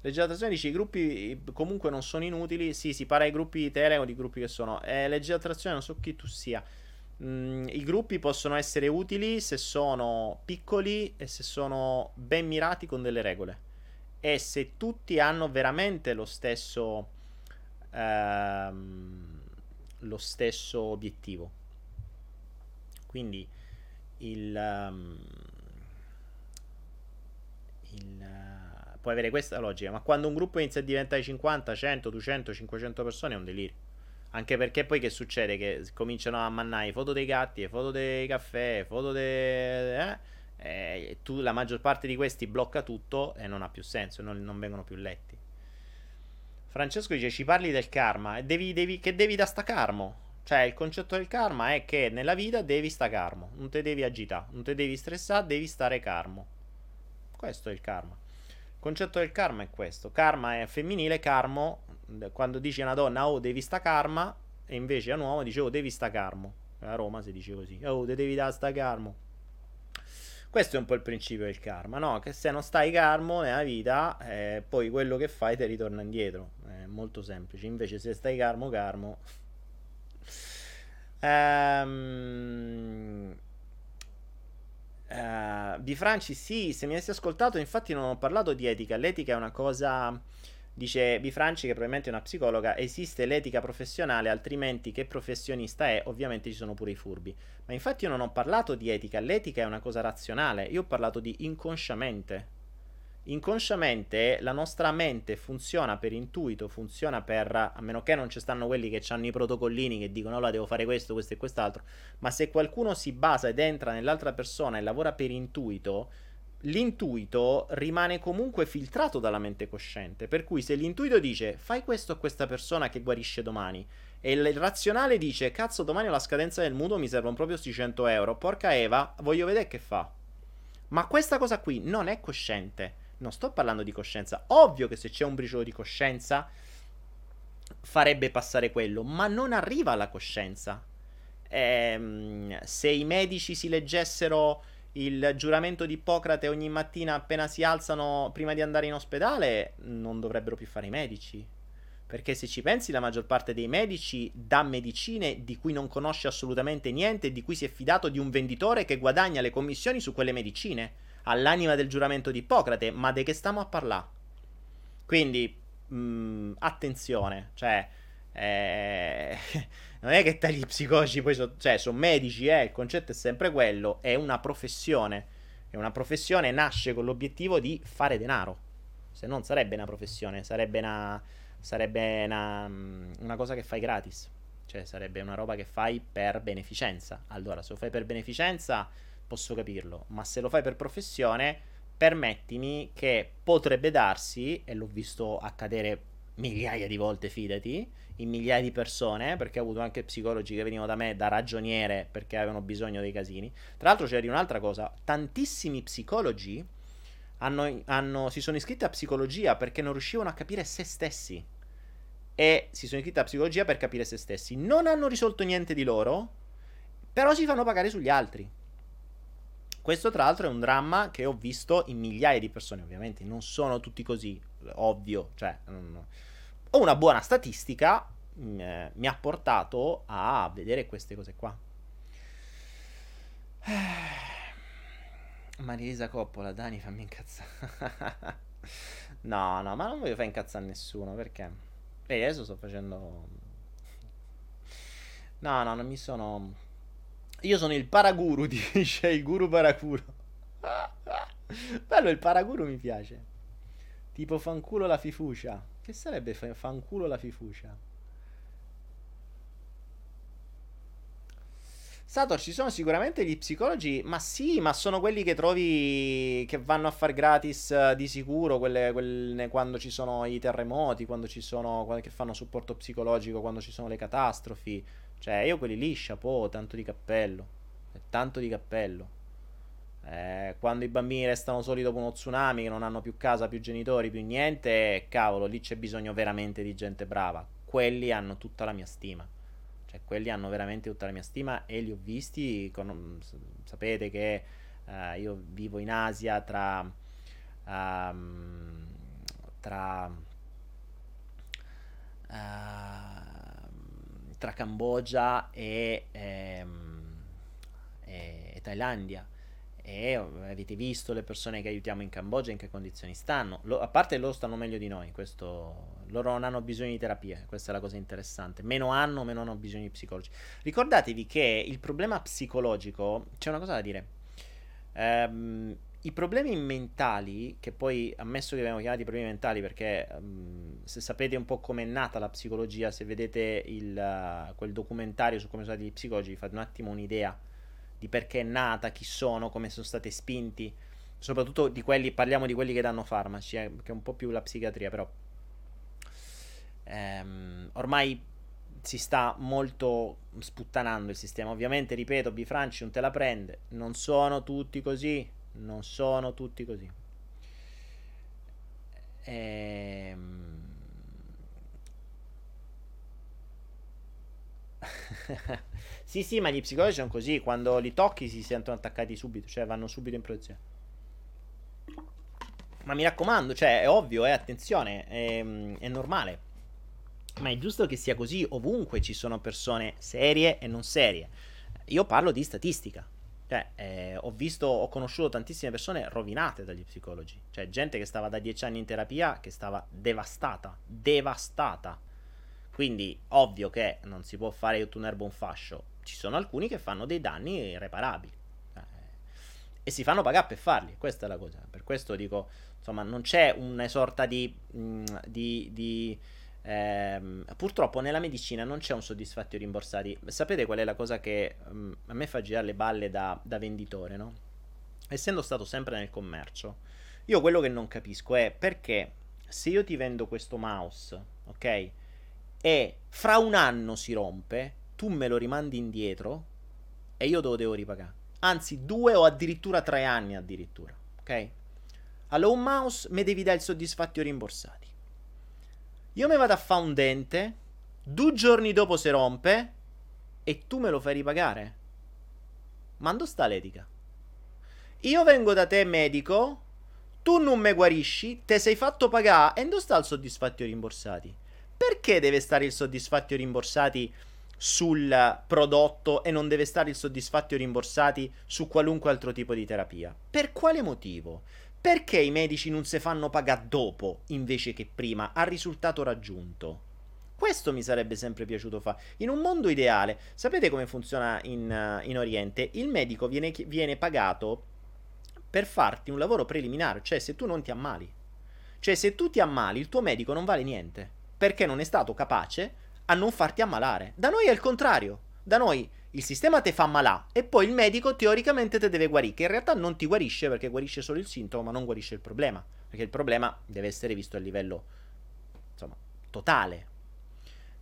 Legge dice i gruppi comunque non sono inutili. Sì, si parla di gruppi di Telegram, di gruppi che sono. Eh, legge d'attrazione, non so chi tu sia. Mm, i gruppi possono essere utili se sono piccoli e se sono ben mirati con delle regole e se tutti hanno veramente lo stesso ehm, lo stesso obiettivo. Quindi il, um, il uh, può avere questa logica, ma quando un gruppo inizia a diventare cinquanta, cento, duecento, cinquecento persone è un delirio. Anche perché poi che succede? Che cominciano a mannare foto dei gatti, foto dei caffè, foto dei... Eh? E tu, la maggior parte di questi blocca tutto e non ha più senso, non, non vengono più letti. Francesco dice, ci parli del karma, e devi, devi, che devi da sta carmo. Cioè il concetto del karma è che nella vita devi sta carmo, non te devi agitare, non te devi stressare, devi stare carmo. Questo è il karma. Il concetto del karma è questo. Karma è femminile, carmo... Quando dici a una donna oh devi sta karma, e invece a un uomo dice oh devi sta carmo. A Roma si dice così, oh te devi da sta carmo. Questo è un po' il principio del karma, no? Che se non stai carmo nella vita eh, poi quello che fai ti ritorna indietro, è molto semplice. Invece se stai carmo carmo Ehm... Uh, Di Franci, sì, se mi avessi ascoltato, infatti non ho parlato di etica. L'etica è una cosa, dice Di Franci, che probabilmente è una psicologa. Esiste l'etica professionale, altrimenti che professionista è? Ovviamente ci sono pure i furbi. Ma infatti io non ho parlato di etica. L'etica è una cosa razionale. Io ho parlato di inconsciamente. Inconsciamente la nostra mente funziona per intuito, funziona per, a meno che non ci stanno quelli che hanno i protocollini che dicono allora devo fare questo, questo e quest'altro, ma se qualcuno si basa ed entra nell'altra persona e lavora per intuito, l'intuito rimane comunque filtrato dalla mente cosciente, per cui se l'intuito dice fai questo a questa persona che guarisce domani e il razionale dice cazzo domani ho la scadenza del mutuo, mi servono proprio sti cento euro, porca Eva, voglio vedere che fa, ma questa cosa qui non è cosciente. Non sto parlando di coscienza. Ovvio che se c'è un briciolo di coscienza farebbe passare quello, ma non arriva alla coscienza. Ehm, se i medici si leggessero il giuramento di Ippocrate ogni mattina appena si alzano prima di andare in ospedale, non dovrebbero più fare i medici. Perché se ci pensi, la maggior parte dei medici dà medicine di cui non conosce assolutamente niente e di cui si è fidato di un venditore che guadagna le commissioni su quelle medicine. All'anima del giuramento di Ippocrate, ma de che stiamo a parlare? Quindi, mh, attenzione, cioè, eh, non è che tali psicologi poi sono, cioè, sono medici, eh, il concetto è sempre quello, è una professione, e una professione nasce con l'obiettivo di fare denaro, se non sarebbe una professione, sarebbe una, sarebbe una, una cosa che fai gratis, cioè sarebbe una roba che fai per beneficenza. Allora, se lo fai per beneficenza posso capirlo, ma se lo fai per professione, permettimi che potrebbe darsi, e l'ho visto accadere migliaia di volte, fidati, in migliaia di persone, perché ho avuto anche psicologi che venivano da me da ragioniere perché avevano bisogno dei casini. Tra l'altro c'era un'altra cosa, tantissimi psicologi hanno, hanno, si sono iscritti a psicologia perché non riuscivano a capire se stessi, e si sono iscritti a psicologia per capire se stessi, non hanno risolto niente di loro, però si fanno pagare sugli altri. Questo tra l'altro è un dramma che ho visto in migliaia di persone, ovviamente non sono tutti così, ovvio, cioè non... ho una buona statistica, mh, mi ha portato a vedere queste cose qua. Marilisa Coppola, Dani fammi incazzare. No, no, ma non voglio far incazzare nessuno, perché? E adesso sto facendo... No, no, non mi sono... Io sono il paraguru, dice il guru paraguru. Bello, il paraguru mi piace. Tipo fanculo la fifucia. Che sarebbe fanculo la fifucia? Sator, ci sono sicuramente gli psicologi, ma sì, ma sono quelli che trovi che vanno a far gratis uh, di sicuro, quelle, quelle, quando ci sono i terremoti, quando ci sono, quando, che fanno supporto psicologico, quando ci sono le catastrofi. Cioè, io quelli lì, chapeau, tanto di cappello. Tanto di cappello. Eh, quando i bambini restano soli dopo uno tsunami, che non hanno più casa, più genitori, più niente, cavolo, lì c'è bisogno veramente di gente brava. Quelli hanno tutta la mia stima. Cioè, quelli hanno veramente tutta la mia stima e li ho visti. Con... Sapete che eh, io vivo in Asia tra... Um, tra... Uh, tra Cambogia e, ehm, e, e Thailandia, e avete visto le persone che aiutiamo in Cambogia in che condizioni stanno. Lo, a parte loro stanno meglio di noi, questo, loro non hanno bisogno di terapie, questa è la cosa interessante, meno hanno, meno hanno bisogno di psicologi. Ricordatevi che il problema psicologico, c'è una cosa da dire, ehm, i problemi mentali, che poi ammesso che abbiamo chiamato i problemi mentali, perché um, se sapete un po' com'è nata la psicologia, se vedete il, uh, quel documentario su come sono stati gli psicologi, vi fate un attimo un'idea di perché è nata, chi sono, come sono stati spinti, soprattutto di quelli, parliamo di quelli che danno farmaci, eh, che è un po' più la psichiatria, però ehm, ormai si sta molto sputtanando il sistema. Ovviamente, ripeto, Bifranci non te la prende, non sono tutti così. Non sono tutti così. Ehm... sì, sì, ma gli psicologi sono così. Quando li tocchi si sentono attaccati subito, cioè vanno subito in proiezione. Ma mi raccomando, cioè è ovvio, eh, attenzione, è, è normale. ma è giusto che sia così ovunque ci sono persone serie e non serie. Io parlo di statistica. Cioè, eh, ho visto, ho conosciuto tantissime persone rovinate dagli psicologi. Cioè, gente che stava da dieci anni in terapia, che stava devastata, devastata. Quindi, ovvio che non si può fare tutto un erbo un fascio. Ci sono alcuni che fanno dei danni irreparabili. Eh, e si fanno pagare per farli. Questa è la cosa. Per questo dico, insomma, non c'è una sorta di... Mh, di, di Eh, purtroppo nella medicina non c'è un soddisfatti rimborsati. Sapete qual è la cosa che mh, a me fa girare le balle da, da venditore, no? Essendo stato sempre nel commercio, io quello che non capisco è perché se io ti vendo questo mouse, ok, e fra un anno si rompe, tu me lo rimandi indietro e io te lo devo ripagare. Anzi, due o addirittura tre anni addirittura, ok? Allora un mouse mi devi dare il soddisfatti rimborsati. Io me vado a fa un dente, due giorni dopo si rompe e tu me lo fai ripagare. Ma dove sta l'etica? Io vengo da te medico, tu non me guarisci, te sei fatto pagare e dove sta il soddisfatti rimborsati? Perché deve stare il soddisfatti rimborsati sul prodotto e non deve stare il soddisfatti rimborsati su qualunque altro tipo di terapia? Per quale motivo? Perché i medici non si fanno pagare dopo, invece che prima, al risultato raggiunto? Questo mi sarebbe sempre piaciuto fare. In un mondo ideale, sapete come funziona in, in Oriente? Il medico viene, viene pagato per farti un lavoro preliminare, cioè se tu non ti ammali. Cioè se tu ti ammali, il tuo medico non vale niente, perché non è stato capace a non farti ammalare. Da noi è il contrario. Da noi il sistema te fa ammalare e poi il medico teoricamente te deve guarire, che in realtà non ti guarisce perché guarisce solo il sintomo, ma non guarisce il problema, perché il problema deve essere visto a livello, insomma, totale.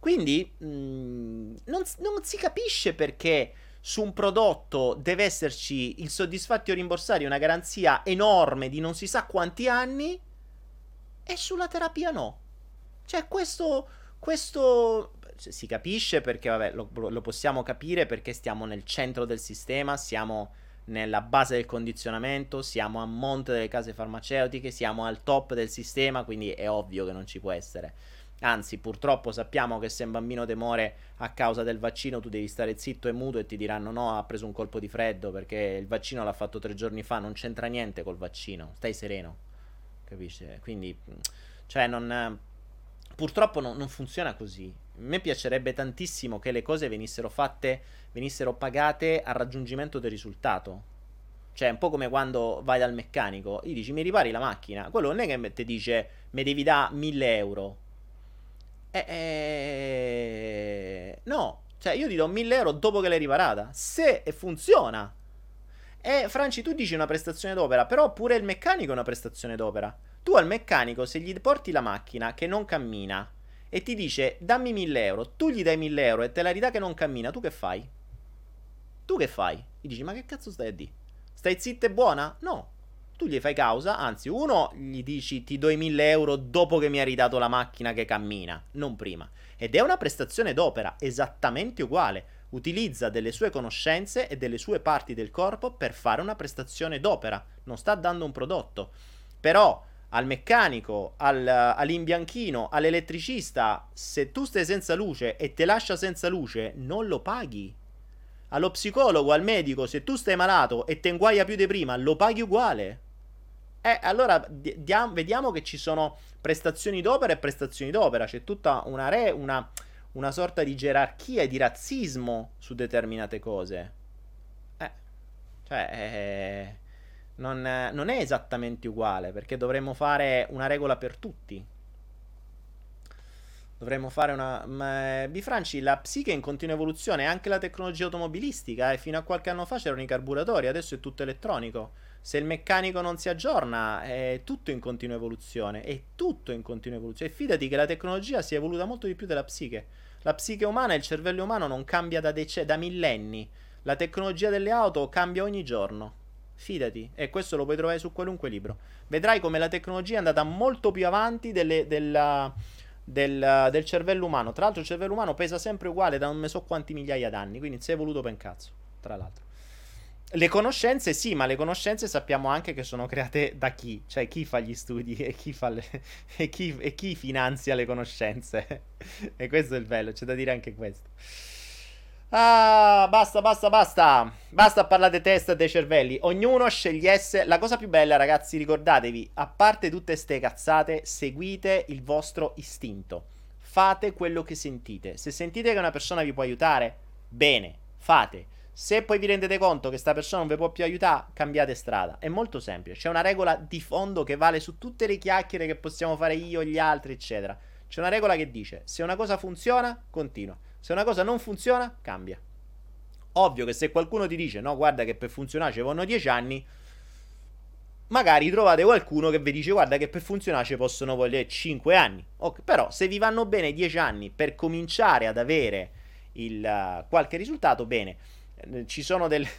Quindi mh, non, non si capisce perché su un prodotto deve esserci il soddisfatti o rimborsare, una garanzia enorme di non si sa quanti anni, e sulla terapia no. Cioè questo... questo si capisce perché, vabbè, lo, lo possiamo capire perché stiamo nel centro del sistema, siamo nella base del condizionamento, siamo a monte delle case farmaceutiche, siamo al top del sistema, quindi è ovvio che non ci può essere. Anzi, purtroppo sappiamo che se un bambino te muore a causa del vaccino tu devi stare zitto e muto e ti diranno no, ha preso un colpo di freddo perché il vaccino l'ha fatto tre giorni fa, non c'entra niente col vaccino, stai sereno, capisci? Quindi, cioè, non... purtroppo no, non funziona così. A me piacerebbe tantissimo che le cose venissero fatte, venissero pagate al raggiungimento del risultato. Cioè, è un po' come quando vai dal meccanico, gli dici mi ripari la macchina, quello non è che ti dice mi devi dare mille euro. Eh, eh, no, cioè io ti do mille euro dopo che l'hai riparata, se funziona. E Franci, tu dici una prestazione d'opera, però pure il meccanico è una prestazione d'opera. Tu al meccanico, se gli porti la macchina che non cammina e ti dice dammi mille euro, tu gli dai mille euro e te la ridà che non cammina, tu che fai? Tu che fai? Gli dici ma che cazzo stai a dire? Stai zitta e buona? No, tu gli fai causa, anzi uno gli dici ti do i mille euro dopo che mi hai ridato la macchina che cammina, non prima. Ed è una prestazione d'opera esattamente uguale, utilizza delle sue conoscenze e delle sue parti del corpo per fare una prestazione d'opera, non sta dando un prodotto. Però... al meccanico, al, all'imbianchino, all'elettricista, se tu stai senza luce e te lascia senza luce, non lo paghi. Allo psicologo, al medico, se tu stai malato e te inguaia più di prima, lo paghi uguale. Eh, allora di- dia- vediamo che ci sono prestazioni d'opera e prestazioni d'opera. C'è tutta una, re- una, una sorta di gerarchia e di razzismo su determinate cose. Eh, cioè... Eh... Non, non è esattamente uguale, perché dovremmo fare una regola per tutti. Dovremmo fare una... Ma, Bifranci, la psiche è in continua evoluzione, anche la tecnologia automobilistica, e fino a qualche anno fa c'erano i carburatori, adesso è tutto elettronico. Se il meccanico non si aggiorna, è tutto in continua evoluzione, è tutto in continua evoluzione. E fidati che la tecnologia si è evoluta molto di più della psiche. La psiche umana e il cervello umano non cambia da, dec- da millenni. La tecnologia delle auto cambia ogni giorno. Fidati, e questo lo puoi trovare su qualunque libro. Vedrai come la tecnologia è andata molto più avanti delle, della, del, del cervello umano. Tra l'altro il cervello umano pesa sempre uguale da non ne so quanti migliaia d'anni, quindi si è evoluto ben cazzo, tra l'altro. Le conoscenze sì, ma le conoscenze sappiamo anche che sono create da chi, cioè chi fa gli studi e chi, fa le... e chi... E chi finanzia le conoscenze. E questo è il bello, c'è da dire anche questo. Ah, basta, basta, basta, basta parlare di testa e dei cervelli. Ognuno scegliesse la cosa più bella, ragazzi, ricordatevi, a parte tutte ste cazzate, seguite il vostro istinto. Fate quello che sentite. Se sentite che una persona vi può aiutare, bene, fate. Se poi vi rendete conto che sta persona non vi può più aiutare, cambiate strada. È molto semplice. C'è una regola di fondo che vale su tutte le chiacchiere che possiamo fare io, gli altri, eccetera. C'è una regola che dice: se una cosa funziona, continua. Se una cosa non funziona, cambia. Ovvio che se qualcuno ti dice no, guarda che per funzionare ci vogliono dieci anni, magari trovate qualcuno che vi dice guarda che per funzionare ci possono voler cinque anni. Okay. Però se vi vanno bene dieci anni per cominciare ad avere il, uh, qualche risultato, bene. Ci sono, delle...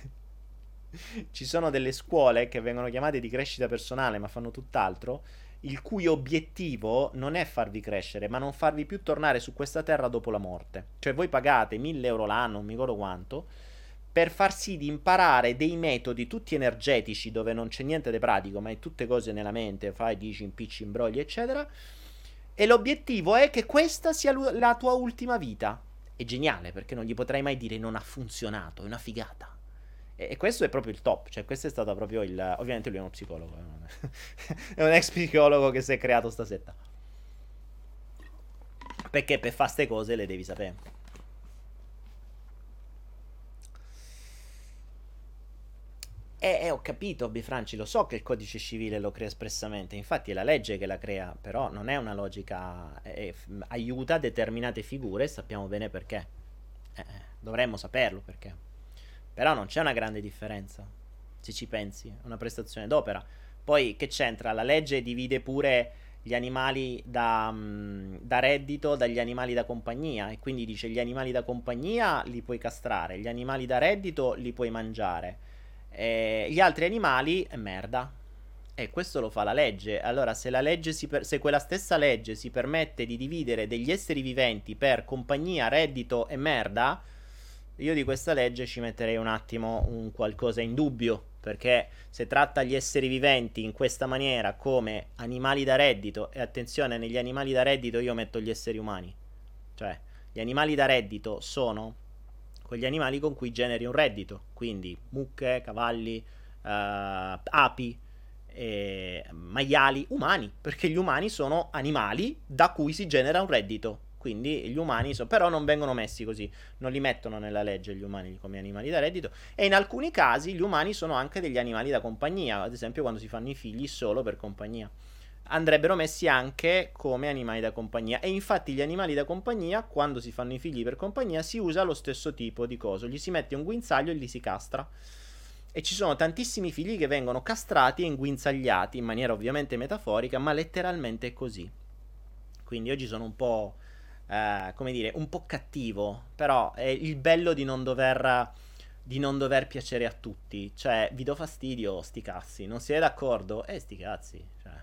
ci sono delle scuole che vengono chiamate di crescita personale, ma fanno tutt'altro, il cui obiettivo non è farvi crescere, ma non farvi più tornare su questa terra dopo la morte. Cioè voi pagate mille euro l'anno, non mi ricordo quanto, per far sì di imparare dei metodi tutti energetici, dove non c'è niente di pratico, ma è tutte cose nella mente, fai, dici, impicci, imbrogli, eccetera. E l'obiettivo è che questa sia la tua ultima vita. È geniale, perché non gli potrai mai dire non ha funzionato, è una figata. E, e questo è proprio il top, cioè questo è stato proprio il... Ovviamente lui è uno psicologo, non è... è un ex psicologo che si è creato sta setta. Perché per fare ste cose le devi sapere. E, e ho capito, Bifranci, lo so che il codice civile lo crea espressamente, infatti è la legge che la crea, però non è una logica, eh, aiuta determinate figure, sappiamo bene perché, eh, dovremmo saperlo perché, però non c'è una grande differenza, se ci pensi, è una prestazione d'opera. Poi che c'entra? La legge divide pure gli animali da, mh, da reddito dagli animali da compagnia, e quindi dice gli animali da compagnia li puoi castrare, gli animali da reddito li puoi mangiare. Eh, gli altri animali è merda, e questo lo fa la legge. Allora se la legge si per- se quella stessa legge si permette di dividere degli esseri viventi per compagnia, reddito e merda, io di questa legge ci metterei un attimo un qualcosa in dubbio, perché se tratta gli esseri viventi in questa maniera come animali da reddito, e attenzione, negli animali da reddito io metto gli esseri umani, cioè gli animali da reddito sono quegli animali con cui generi un reddito, quindi mucche, cavalli, uh, api, eh, maiali, umani, perché gli umani sono animali da cui si genera un reddito, quindi gli umani so- però non vengono messi così, non li mettono nella legge gli umani come animali da reddito, e in alcuni casi gli umani sono anche degli animali da compagnia, ad esempio quando si fanno i figli solo per compagnia. Andrebbero messi anche come animali da compagnia. E infatti gli animali da compagnia, quando si fanno i figli per compagnia, si usa lo stesso tipo di coso. Gli si mette un guinzaglio e li si castra. E ci sono tantissimi figli che vengono castrati e inguinzagliati, in maniera ovviamente metaforica, ma letteralmente è così. Quindi oggi sono un po', eh, come dire, un po' cattivo. Però è il bello di non dover... di non dover piacere a tutti. Cioè, vi do fastidio, sti cazzi. Non siete d'accordo? Eh, sti cazzi, cioè...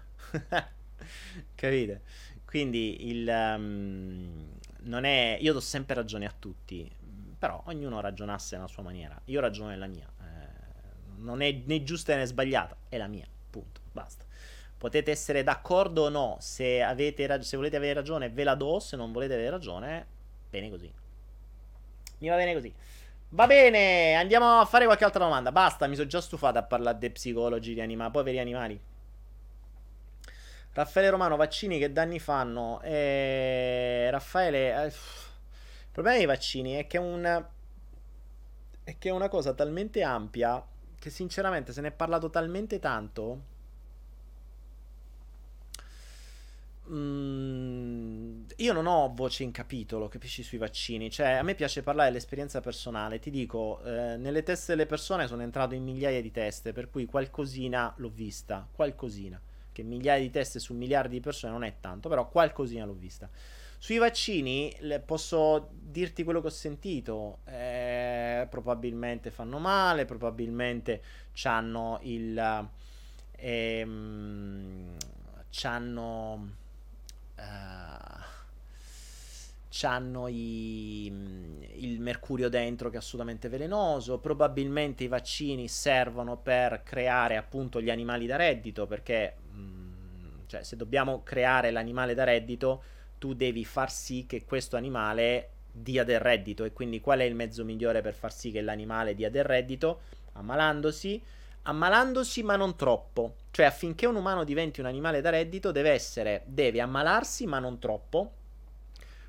Capite? Quindi il um, non è, io do sempre ragione a tutti, però ognuno ragionasse nella sua maniera. Io ragiono nella mia, eh, non è né giusta né sbagliata, è la mia, punto, basta. Potete essere d'accordo o no, se avete rag- se volete avere ragione ve la do, se non volete avere ragione, bene così. Mi va bene così. Va bene, andiamo a fare qualche altra domanda. Basta, mi sono già stufato a parlare dei psicologi, di anima- poveri animali. Raffaele Romano, vaccini che danni fanno? Eh, Raffaele, eh, il problema dei vaccini è che è un è che è una cosa talmente ampia che sinceramente se ne è parlato talmente tanto, mm, io non ho voce in capitolo, capisci, sui vaccini. Cioè a me piace parlare dell'esperienza personale, ti dico, eh, nelle teste delle persone sono entrato in migliaia di teste, per cui qualcosina l'ho vista, qualcosina. Che migliaia di teste su miliardi di persone non è tanto, però qualcosina l'ho vista. Sui vaccini le posso dirti quello che ho sentito, eh, probabilmente fanno male, probabilmente c'hanno il ehm, c'hanno eh, c'hanno i, il mercurio dentro che è assolutamente velenoso. Probabilmente i vaccini servono per creare appunto gli animali da reddito, perché mh, cioè, se dobbiamo creare l'animale da reddito, tu devi far sì che questo animale dia del reddito, e quindi qual è il mezzo migliore per far sì che l'animale dia del reddito? Ammalandosi, ammalandosi ma non troppo, cioè affinché un umano diventi un animale da reddito deve essere, deve ammalarsi ma non troppo,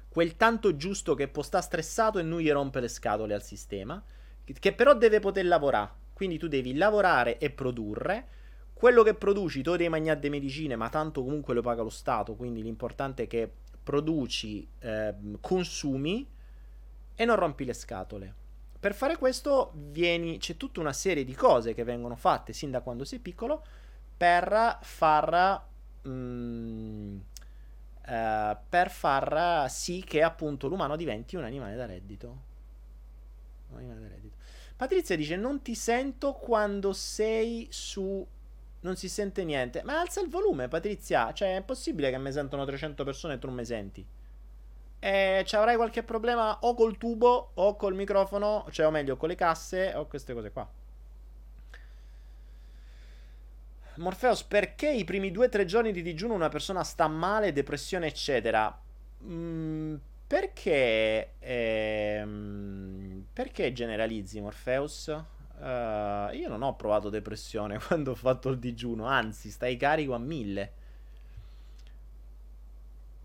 quel tanto giusto che può stare stressato e non gli rompe le scatole al sistema, che però deve poter lavorare. Quindi tu devi lavorare e produrre. Quello che produci, tu devi mangiare delle medicine, ma tanto comunque lo paga lo Stato, quindi l'importante è che produci, eh, consumi e non rompi le scatole. Per fare questo vieni, c'è tutta una serie di cose che vengono fatte sin da quando sei piccolo per far... Mm, Uh, per far sì che appunto l'umano diventi un animale da reddito. Un animale da reddito. Patrizia dice: non ti sento quando sei su. Non si sente niente. Ma alza il volume, Patrizia. Cioè, è possibile che mi sentono trecento persone e tu non mi senti? E ci avrai qualche problema o col tubo o col microfono, cioè, o meglio, con le casse o queste cose qua. Morpheus, perché i primi due o tre giorni di digiuno una persona sta male, depressione eccetera? Mm, perché ehm, perché generalizzi, Morpheus? Uh, io non ho provato depressione quando ho fatto il digiuno, anzi stai carico a mille.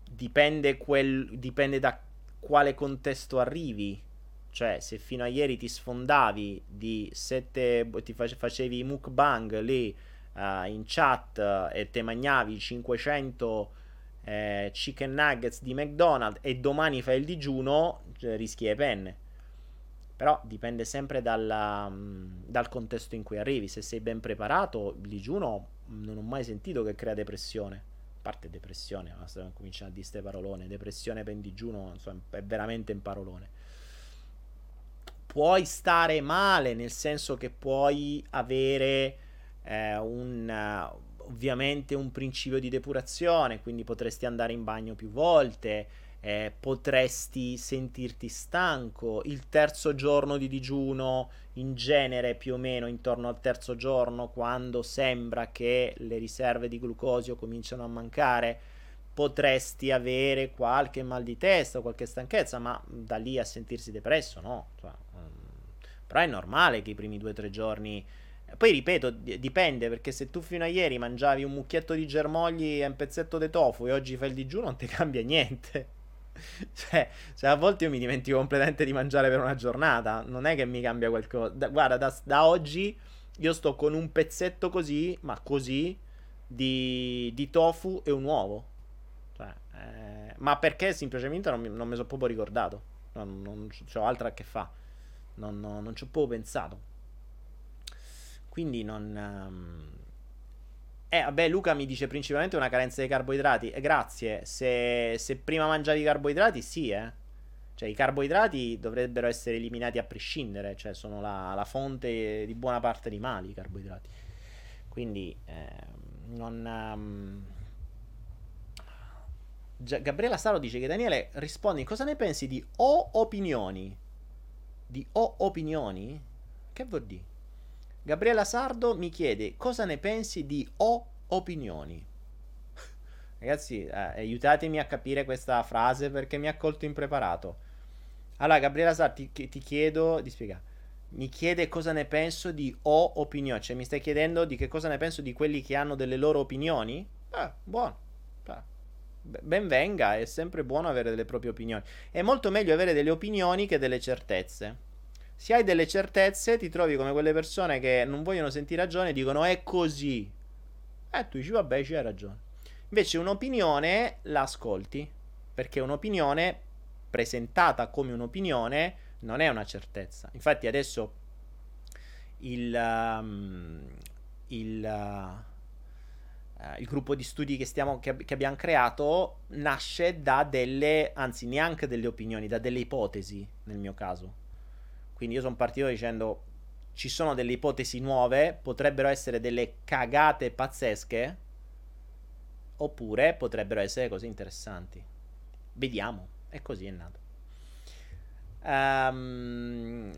Dipende, quel, dipende da quale contesto arrivi. Cioè, se fino a ieri ti sfondavi di sette, ti facevi mukbang lì Uh, in chat uh, e te magnavi cinquecento eh, chicken nuggets di McDonald's e domani fai il digiuno, cioè, rischi le penne. Però dipende sempre dalla, mh, dal contesto in cui arrivi. Se sei ben preparato, il digiuno non ho mai sentito che crea depressione. A parte depressione, basta cominciare a dire ste parolone. Depressione per il digiuno, insomma, è veramente un parolone. Puoi stare male, nel senso che puoi avere Un, uh, ovviamente un principio di depurazione, quindi potresti andare in bagno più volte, eh, potresti sentirti stanco. Il terzo giorno di digiuno, in genere più o meno intorno al terzo giorno, quando sembra che le riserve di glucosio cominciano a mancare, potresti avere qualche mal di testa o qualche stanchezza, ma da lì a sentirsi depresso no, cioè, um, però è normale che i primi due o tre giorni. Poi ripeto, dipende, perché se tu fino a ieri mangiavi un mucchietto di germogli e un pezzetto di tofu e oggi fai il digiuno, non ti cambia niente. cioè, cioè, a volte io mi dimentico completamente di mangiare per una giornata, non è che mi cambia qualcosa. Da, guarda, da, da oggi io sto con un pezzetto così, ma così, di, di tofu e un uovo. Cioè, eh, ma perché semplicemente non mi, non mi sono proprio ricordato, non, non c'ho altro a che fa, non, non, non ci ho proprio pensato. Quindi non... Um... Eh, vabbè, Luca mi dice principalmente una carenza di carboidrati. Eh, grazie. Se, se prima mangiavi i carboidrati, sì, eh. Cioè, i carboidrati dovrebbero essere eliminati a prescindere. Cioè, sono la, la fonte di buona parte dei mali, i carboidrati. Quindi, eh, non... Um... Gia- Gabriela Saro dice che Daniele risponde: cosa ne pensi di o opinioni? Di o opinioni? Che vuol dire? Gabriela Sardo mi chiede: cosa ne pensi di o opinioni? Ragazzi, eh, aiutatemi a capire questa frase perché mi ha colto impreparato. Allora, Gabriela Sardo, ti, ti chiedo di spiegare. Mi chiede cosa ne penso di o opinioni. Cioè, mi stai chiedendo di che cosa ne penso di quelli che hanno delle loro opinioni? Eh, buono. Ben venga, è sempre buono avere delle proprie opinioni. È molto meglio avere delle opinioni che delle certezze. Se hai delle certezze, ti trovi come quelle persone che non vogliono sentire ragione e dicono è così. Eh, tu dici vabbè, ci hai ragione. Invece un'opinione la ascolti, perché un'opinione presentata come un'opinione non è una certezza. Infatti adesso il, um, il, uh, il gruppo di studi che, stiamo, che, che abbiamo creato nasce da delle, anzi neanche delle opinioni, da delle ipotesi nel mio caso. Quindi io sono partito dicendo ci sono delle ipotesi nuove, potrebbero essere delle cagate pazzesche, oppure potrebbero essere cose interessanti. Vediamo, E così è nato. Um...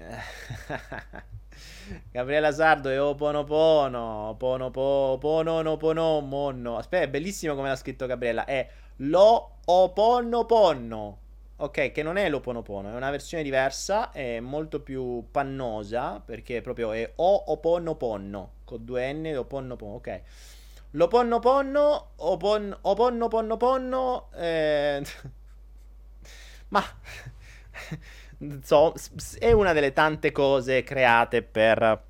Gabriela Sardo e Oponopono. Oponopono, Oponopono, monno. Aspetta, è bellissimo come l'ha scritto Gabriela. È lo Oponopono. Ok, che non è l'Oponopono, è una versione diversa, è molto più pannosa, perché proprio è O-Oponoponno, con due N, Oponopono, ok. L'Oponopono, opon, Oponoponoponno, eh... ma, so, è una delle tante cose create per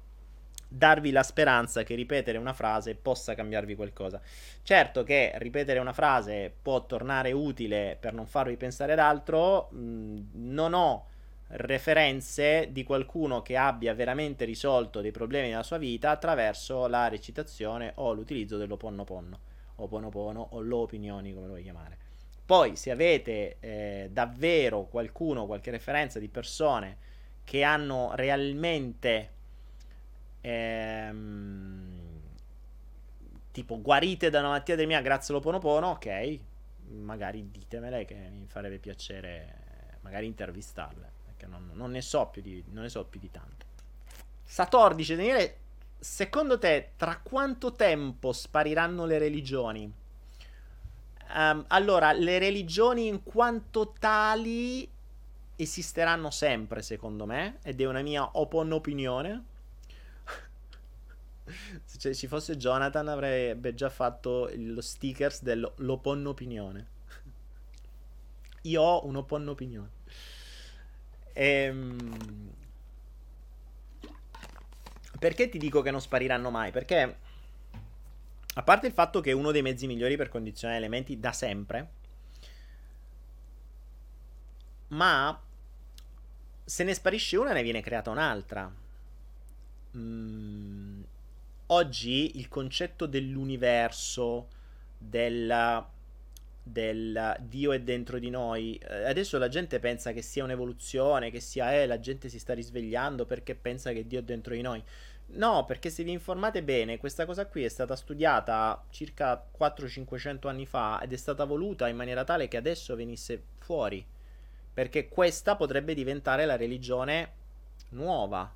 darvi la speranza che ripetere una frase possa cambiarvi qualcosa. Certo che ripetere una frase può tornare utile per non farvi pensare ad altro. Non ho referenze di qualcuno che abbia veramente risolto dei problemi nella sua vita attraverso la recitazione o l'utilizzo dell'Oponopono, Oponopono o l'opinioni, come lo vuoi chiamare. Poi se avete eh, davvero qualcuno, qualche referenza di persone che hanno realmente Ehm, tipo guarite da una malattia del mia grazie all'Oponopono, ok, magari ditemele, che mi farebbe piacere magari intervistarle, perché non, non ne so più di non ne so più di tanto. Sator dice: Daniele, secondo te tra quanto tempo spariranno le religioni? Um, allora, le religioni in quanto tali esisteranno sempre, secondo me, ed è una mia opinione. Se ci fosse Jonathan avrebbe già fatto lo stickers dell'oponnopinione. Io ho un'oponnopinione. Ehm... Perché ti dico che non spariranno mai? Perché, a parte il fatto che è uno dei mezzi migliori per condizionare elementi da sempre, ma se ne sparisce una ne viene creata un'altra. Mmm... Oggi il concetto dell'universo, del, del Dio è dentro di noi, adesso la gente pensa che sia un'evoluzione, che sia, eh, la gente si sta risvegliando perché pensa che Dio è dentro di noi. No, perché se vi informate bene, questa cosa qui è stata studiata circa quattrocento cinquecento anni fa ed è stata voluta in maniera tale che adesso venisse fuori, perché questa potrebbe diventare la religione nuova.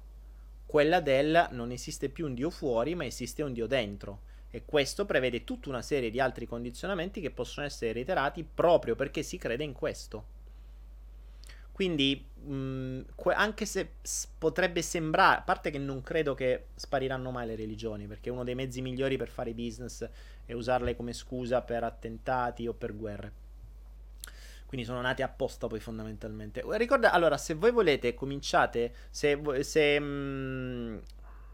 Quella del non esiste più un Dio fuori, ma esiste un Dio dentro. E questo prevede tutta una serie di altri condizionamenti che possono essere reiterati proprio perché si crede in questo. Quindi, mh, que- anche se s- potrebbe sembrare, a parte che non credo che spariranno mai le religioni, perché è uno dei mezzi migliori per fare business e usarle come scusa per attentati o per guerre. Quindi sono nate apposta, poi, fondamentalmente. Ricorda, allora, se voi volete, cominciate. Se, se mh,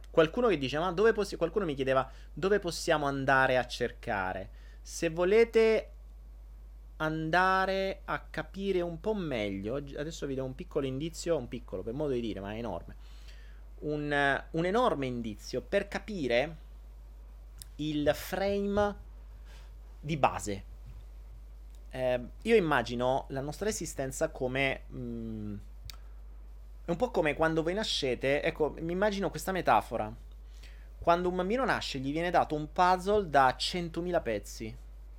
qualcuno che dice, ma dove possi-? Qualcuno mi chiedeva dove possiamo andare a cercare. Se volete andare a capire un po' meglio, adesso vi do un piccolo indizio, un piccolo, per modo di dire, ma è enorme. Un, un enorme indizio per capire il frame di base. Eh, io immagino la nostra esistenza come mh, è un po' come quando voi nascete. Ecco, mi immagino questa metafora: quando un bambino nasce gli viene dato un puzzle da centomila pezzi,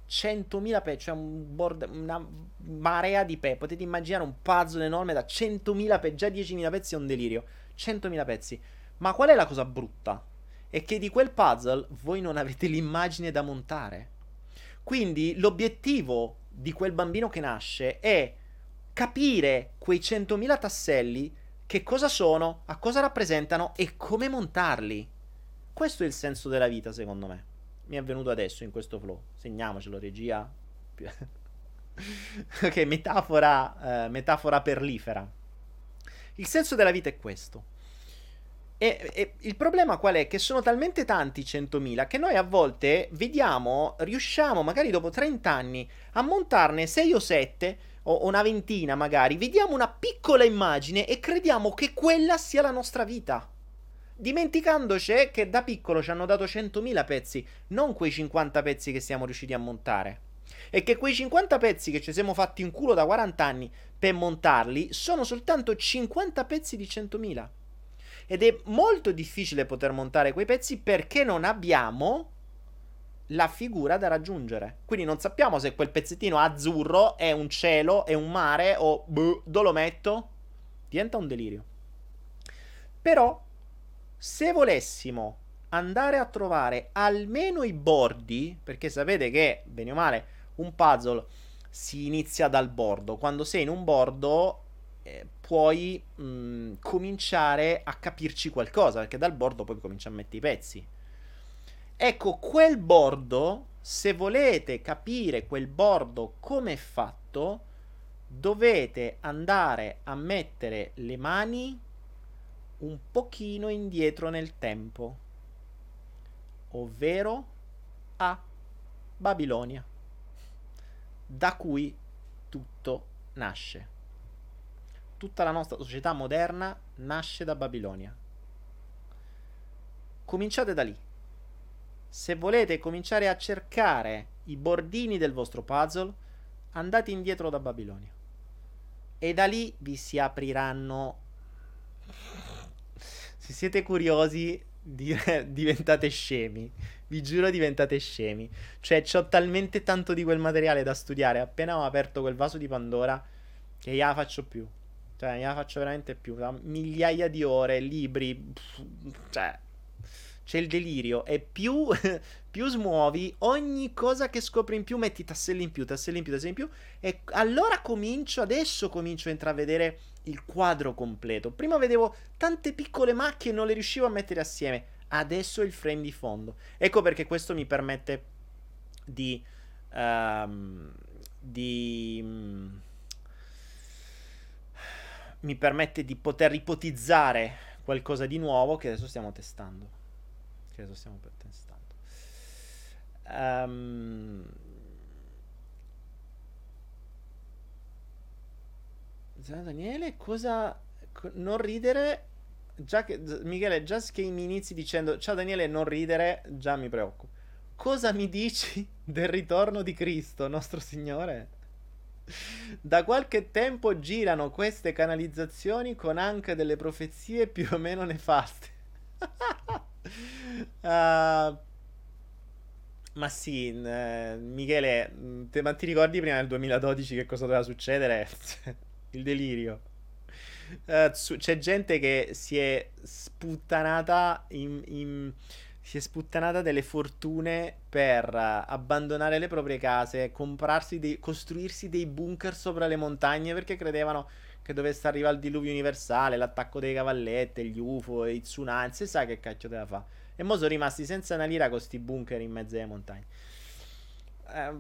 centomila pezzi, cioè un board, una marea di pezzi. Potete immaginare un puzzle enorme da centomila pezzi. Già diecimila pezzi è un delirio, centomila pezzi. Ma qual è la cosa brutta? È che di quel puzzle voi non avete l'immagine da montare. Quindi l'obiettivo di quel bambino che nasce è capire quei centomila tasselli, che cosa sono, a cosa rappresentano e come montarli. Questo è il senso della vita, secondo me. Mi è venuto adesso in questo flow. Segniamocelo, regia. Ok, metafora, eh, metafora perlifera. Il senso della vita è questo. E, e il problema qual è? Che sono talmente tanti centomila che noi a volte vediamo, riusciamo magari dopo trenta anni a montarne sei o sette o, o una ventina magari, vediamo una piccola immagine e crediamo che quella sia la nostra vita, dimenticandoci che da piccolo ci hanno dato centomila pezzi, non quei cinquanta pezzi che siamo riusciti a montare. E che quei cinquanta pezzi che ci siamo fatti in culo da quaranta anni per montarli sono soltanto cinquanta pezzi di centomila. Ed è molto difficile poter montare quei pezzi perché non abbiamo la figura da raggiungere. Quindi non sappiamo se quel pezzettino azzurro è un cielo, è un mare o boh, Dolometto. Diventa un delirio. Però se volessimo andare a trovare almeno i bordi, perché sapete che bene o male un puzzle si inizia dal bordo, quando sei in un bordo eh, puoi mh, cominciare a capirci qualcosa, perché dal bordo poi cominci a mettere i pezzi. Ecco, quel bordo, se volete capire quel bordo come è fatto, dovete andare a mettere le mani un pochino indietro nel tempo, ovvero a Babilonia, da cui tutto nasce. Tutta la nostra società moderna nasce da Babilonia. Cominciate da lì. Se volete cominciare a cercare i bordini del vostro puzzle, andate indietro da Babilonia. E da lì vi si apriranno... Se siete curiosi, diventate scemi. Vi giuro, diventate scemi. Cioè, c'ho talmente tanto di quel materiale da studiare. Appena ho aperto quel vaso di Pandora, che io la faccio più. Cioè, non la faccio veramente più. Migliaia di ore, libri... Cioè... C'è il delirio, e più, più smuovi ogni cosa che scopri in più, metti tasselli in più, tasselli in più, tasselli in più, e allora comincio, adesso comincio a intravedere il quadro completo. Prima vedevo tante piccole macchie e non le riuscivo a mettere assieme, adesso il frame di fondo. Ecco perché questo mi permette di... Um, di... Um, mi permette di poter ipotizzare qualcosa di nuovo che adesso stiamo testando. Che adesso stiamo per testando. Um, Daniele, cosa... Non ridere... Già che, Michele, già che mi inizi dicendo ciao Daniele, non ridere, già mi preoccupo. Cosa mi dici del ritorno di Cristo, nostro Signore? Da qualche tempo girano queste canalizzazioni con anche delle profezie più o meno nefaste. Uh, ma sì, eh, Michele, te, ma ti ricordi prima del duemiladodici che cosa doveva succedere? Il delirio. Uh, su, c'è gente che si è sputtanata in, in, si è sputtanata delle fortune per uh, abbandonare le proprie case, comprarsi dei, costruirsi dei bunker sopra le montagne perché credevano che dovesse arrivare il diluvio universale, l'attacco dei cavalletti, gli U F O, i tsunami, si sa che cacchio te la fa. E mo' sono rimasti senza una lira con sti bunker in mezzo alle montagne. Eh,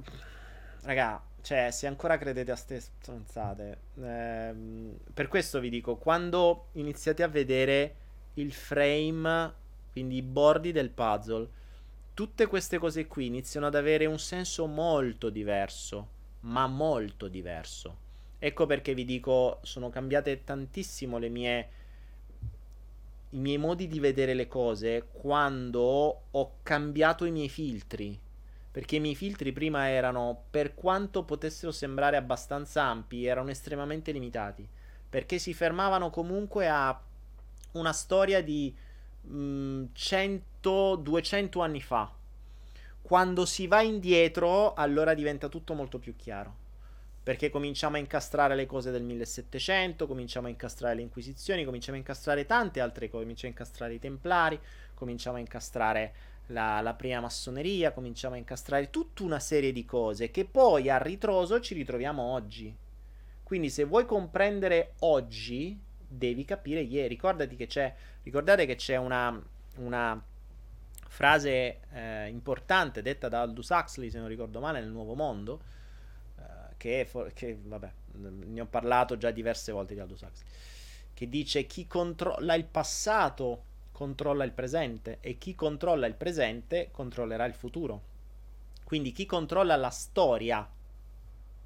raga, cioè, se ancora credete a ste stronzate, eh, per questo vi dico, quando iniziate a vedere il frame, quindi i bordi del puzzle, tutte queste cose qui iniziano ad avere un senso molto diverso, ma molto diverso. Ecco perché vi dico, sono cambiate tantissimo le mie... i miei modi di vedere le cose quando ho cambiato i miei filtri, perché i miei filtri prima erano, per quanto potessero sembrare abbastanza ampi, erano estremamente limitati, perché si fermavano comunque a una storia di cento duecento anni fa. Quando si va indietro, allora diventa tutto molto più chiaro, perché cominciamo a incastrare le cose del millesettecento, cominciamo a incastrare le inquisizioni, cominciamo a incastrare tante altre cose, cominciamo a incastrare i templari, cominciamo a incastrare la, la prima massoneria, cominciamo a incastrare tutta una serie di cose che poi a ritroso ci ritroviamo oggi. Quindi se vuoi comprendere oggi, devi capire ieri. Ricordati che c'è, ricordate che c'è una, una frase eh, importante detta da Aldous Huxley, se non ricordo male, nel Nuovo Mondo, Che, for- che vabbè, ne ho parlato già diverse volte di Aldous Huxley, che dice: chi controlla il passato controlla il presente, e chi controlla il presente controllerà il futuro. Quindi chi controlla la storia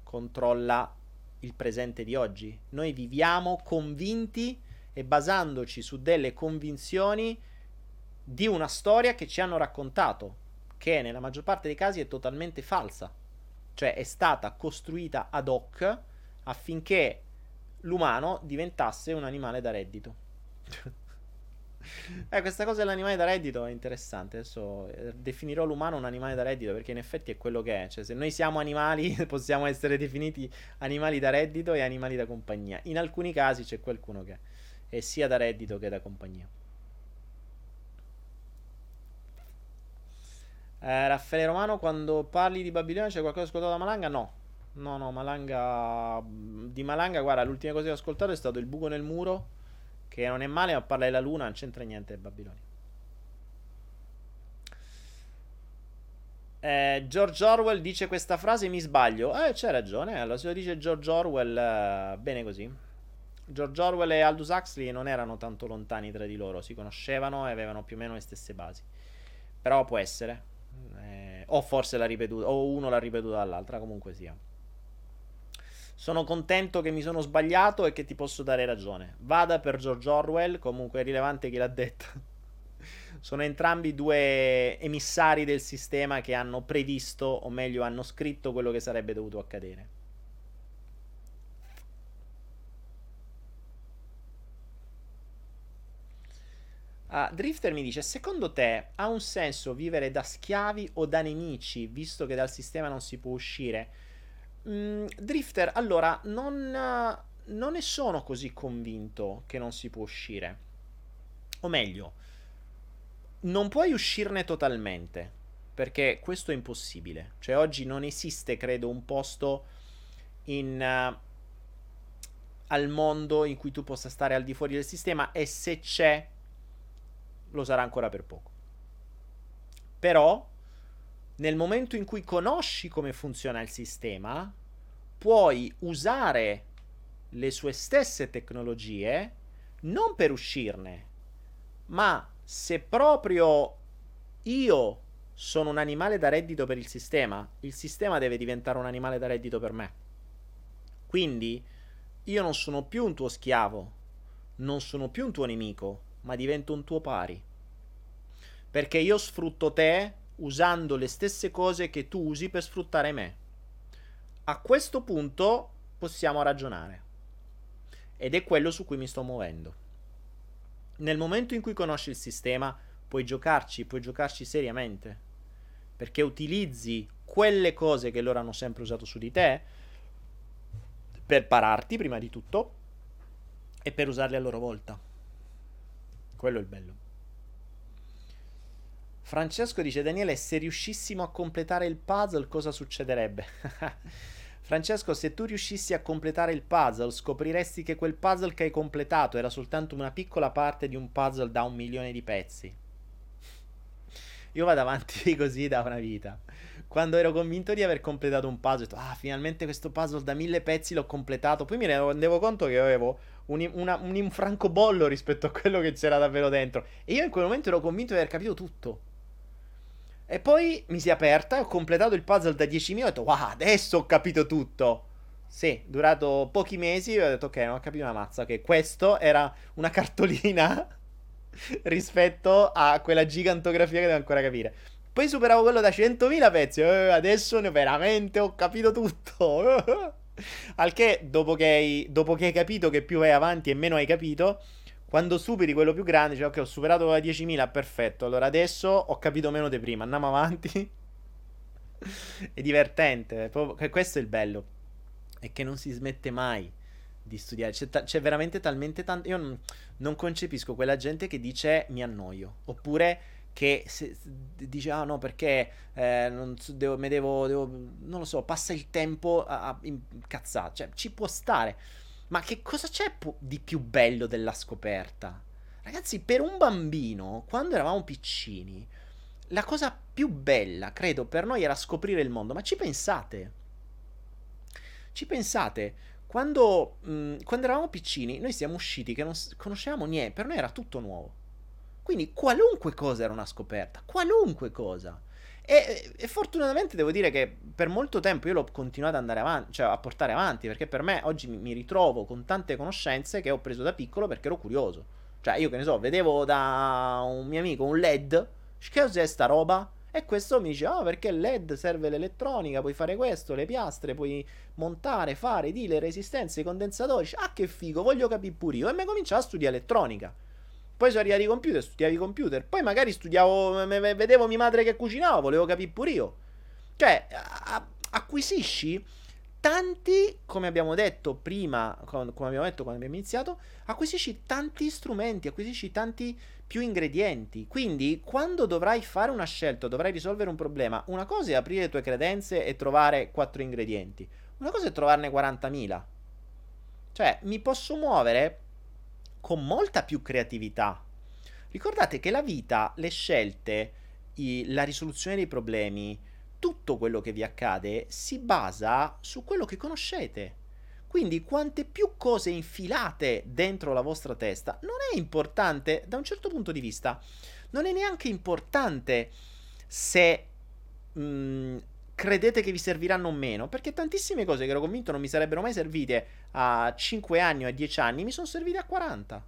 controlla il presente di oggi. Noi viviamo convinti e basandoci su delle convinzioni di una storia che ci hanno raccontato, che nella maggior parte dei casi è totalmente falsa. Cioè è stata costruita ad hoc affinché l'umano diventasse un animale da reddito. eh, questa cosa dell'animale da reddito è interessante. Adesso eh, definirò l'umano un animale da reddito, perché in effetti è quello che è. Cioè, se noi siamo animali, possiamo essere definiti animali da reddito e animali da compagnia. In alcuni casi c'è qualcuno che è sia da reddito che da compagnia. Eh, Raffaele Romano, quando parli di Babilonia c'è qualcosa ascoltato da Malanga? No, no, no, Malanga. Di Malanga, guarda, l'ultima cosa che ho ascoltato è stato Il buco nel muro, che non è male, ma parla della luna, non c'entra niente di Babilonia. Eh, George Orwell dice questa frase, mi sbaglio? Eh, c'è ragione, allora se lo dice George Orwell, eh, bene così. George Orwell e Aldous Huxley non erano tanto lontani tra di loro, si conoscevano e avevano più o meno le stesse basi. Però può essere. Eh, o forse l'ha ripetuta, o uno l'ha ripetuta dall'altra, comunque sia. Sono contento che mi sono sbagliato e che ti posso dare ragione. Vada per George Orwell, comunque è rilevante chi l'ha detta. Sono entrambi due emissari del sistema che hanno previsto, o meglio hanno scritto, quello che sarebbe dovuto accadere. Uh, Drifter mi dice, secondo te ha un senso vivere da schiavi o da nemici, visto che dal sistema non si può uscire? Mm, Drifter, allora, non, non ne sono così convinto che non si può uscire. O meglio, non puoi uscirne totalmente, perché questo è impossibile. Cioè, oggi non esiste, credo, un posto in... Uh, al mondo in cui tu possa stare al di fuori del sistema, e se c'è lo sarà ancora per poco. Però nel momento in cui conosci come funziona il sistema, puoi usare le sue stesse tecnologie non per uscirne, ma se proprio io sono un animale da reddito per il sistema, il sistema deve diventare un animale da reddito per me. Quindi io non sono più un tuo schiavo, non sono più un tuo nemico, ma divento un tuo pari, perché io sfrutto te usando le stesse cose che tu usi per sfruttare me. A questo punto possiamo ragionare, ed è quello su cui mi sto muovendo. Nel momento in cui conosci il sistema puoi giocarci, puoi giocarci seriamente, perché utilizzi quelle cose che loro hanno sempre usato su di te per pararti prima di tutto e per usarle a loro volta. Quello è il bello. Francesco dice, Daniele, se riuscissimo a completare il puzzle cosa succederebbe? Francesco, se tu riuscissi a completare il puzzle scopriresti che quel puzzle che hai completato era soltanto una piccola parte di un puzzle da un milione di pezzi. Io vado avanti così da una vita. Quando ero convinto di aver completato un puzzle, ho detto, ah, finalmente questo puzzle da mille pezzi l'ho completato. Poi mi rendevo conto che avevo un, una, un francobollo rispetto a quello che c'era davvero dentro. E io in quel momento ero convinto di aver capito tutto. E poi mi si è aperta, ho completato il puzzle da diecimila, ho detto, wow, adesso ho capito tutto. Sì, durato pochi mesi, io ho detto, ok, non ho capito una mazza, che okay, questo era una cartolina rispetto a quella gigantografia che devo ancora capire. Poi superavo quello da centomila pezzi, eh, adesso ne veramente ho capito tutto. Al che dopo che, hai, dopo che hai capito che più vai avanti e meno hai capito, quando superi quello più grande, cioè ok, ho superato quello da diecimila, perfetto, allora adesso ho capito meno di prima, andiamo avanti. È divertente, proprio, questo è il bello, è che non si smette mai di studiare. C'è, ta- c'è veramente talmente tanto. Io non, non concepisco quella gente che dice mi annoio, oppure che se, dice ah no perché eh, non devo, me devo, devo non lo so, passa il tempo a, a incazzare. Cioè, ci può stare, ma che cosa c'è po- di più bello della scoperta? Ragazzi, per un bambino, quando eravamo piccini, la cosa più bella, credo, per noi era scoprire il mondo. Ma ci pensate? Ci pensate? Quando, mh, quando eravamo piccini, noi siamo usciti che non conoscevamo niente, per noi era tutto nuovo. Quindi qualunque cosa era una scoperta, qualunque cosa. E, e fortunatamente devo dire che per molto tempo io l'ho continuato ad andare avanti, cioè a portare avanti, perché per me oggi mi, mi ritrovo con tante conoscenze che ho preso da piccolo perché ero curioso. Cioè, io che ne so, vedevo da un mio amico un LED, che cos'è sta roba? E questo mi dice, ah, oh, perché il LED serve l'elettronica, puoi fare questo, le piastre, puoi montare, fare, di, le resistenze, i condensatori. Ah, che figo, voglio capire pure io. E mi cominciava a studiare elettronica. Poi sono arrivato ai computer, studiavo i computer. Poi magari studiavo, me, me, vedevo mia madre che cucinava, volevo capire pure io. Cioè, a, acquisisci tanti, come abbiamo detto prima, con, come abbiamo detto quando abbiamo iniziato, acquisisci tanti strumenti, acquisisci tanti più ingredienti. Quindi, quando dovrai fare una scelta, dovrai risolvere un problema, una cosa è aprire le tue credenze e trovare quattro ingredienti. Una cosa è trovarne quarantamila. Cioè, mi posso muovere con molta più creatività. Ricordate che la vita, le scelte, i, la risoluzione dei problemi, tutto quello che vi accade si basa su quello che conoscete. Quindi quante più cose infilate dentro la vostra testa, non è importante, da un certo punto di vista, non è neanche importante se mh, credete che vi serviranno o meno, perché tantissime cose che ero convinto non mi sarebbero mai servite a cinque anni o a dieci anni, mi sono servite a quaranta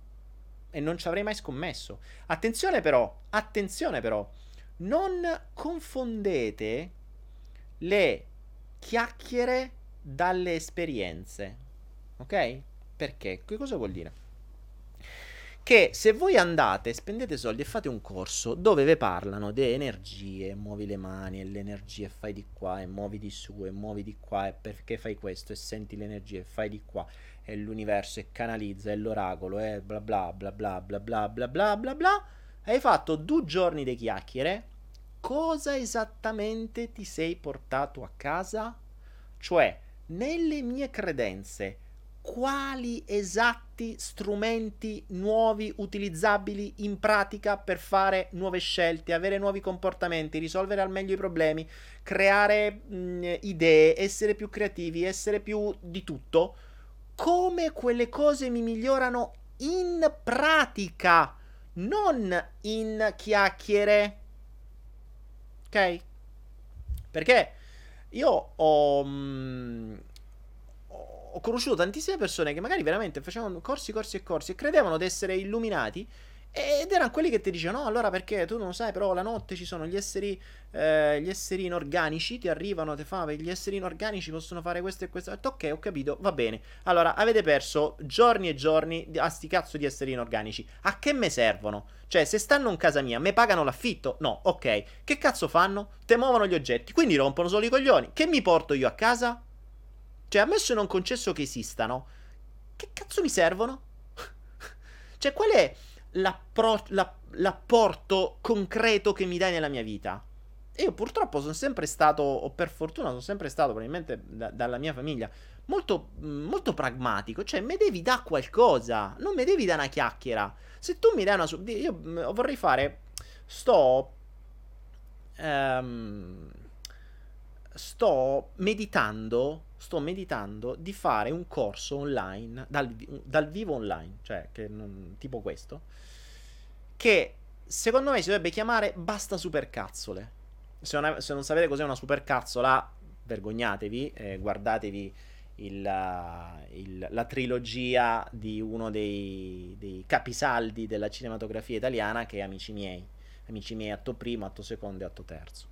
e non ci avrei mai scommesso. Attenzione però, attenzione però, non confondete le chiacchiere dalle esperienze, ok? Perché? Che cosa vuol dire? Che se voi andate, spendete soldi e fate un corso dove vi parlano di energie, muovi le mani e le energie fai di qua e muovi di su e muovi di qua e perché fai questo e senti le energie e fai di qua e l'universo e canalizza e l'oracolo e bla bla bla bla bla bla bla bla bla bla, hai fatto due giorni di chiacchiere, cosa esattamente ti sei portato a casa? Cioè, nelle mie credenze, quali esatti strumenti nuovi utilizzabili in pratica per fare nuove scelte, avere nuovi comportamenti, risolvere al meglio i problemi, creare mh, idee, essere più creativi, essere più di tutto, come quelle cose mi migliorano in pratica, non in chiacchiere, ok? Perché io ho, mh, ho conosciuto tantissime persone che magari veramente facevano corsi, corsi e corsi e credevano di essere illuminati ed erano quelli che ti dicevano no, allora perché tu non lo sai, però la notte ci sono gli esseri eh, gli esseri inorganici, ti arrivano, ti fa, gli esseri inorganici possono fare questo e questo. Ok, ho capito, va bene. Allora, avete perso giorni e giorni a sti cazzo di esseri inorganici. A che me servono? Cioè, se stanno in casa mia, me pagano l'affitto? No, ok. Che cazzo fanno? Te muovono gli oggetti, quindi rompono solo i coglioni. Che mi porto io a casa? Cioè, ammesso e non concesso che esistano, che cazzo mi servono? Cioè, qual è L'appro- la- l'apporto concreto che mi dai nella mia vita? E io purtroppo sono sempre stato, o per fortuna sono sempre stato, probabilmente da- dalla mia famiglia, molto, molto pragmatico. Cioè, mi devi dare qualcosa, non mi devi dare una chiacchiera. Se tu mi dai una... Su- io vorrei fare... Sto... Um, sto meditando... Sto meditando di fare un corso online, dal, dal vivo online, cioè che non, tipo questo, che secondo me si dovrebbe chiamare Basta Supercazzole. Se non, se non sapete cos'è una supercazzola, vergognatevi, eh, guardatevi il, il, la trilogia di uno dei, dei capisaldi della cinematografia italiana, che è Amici miei. Amici miei atto primo, atto secondo e atto terzo.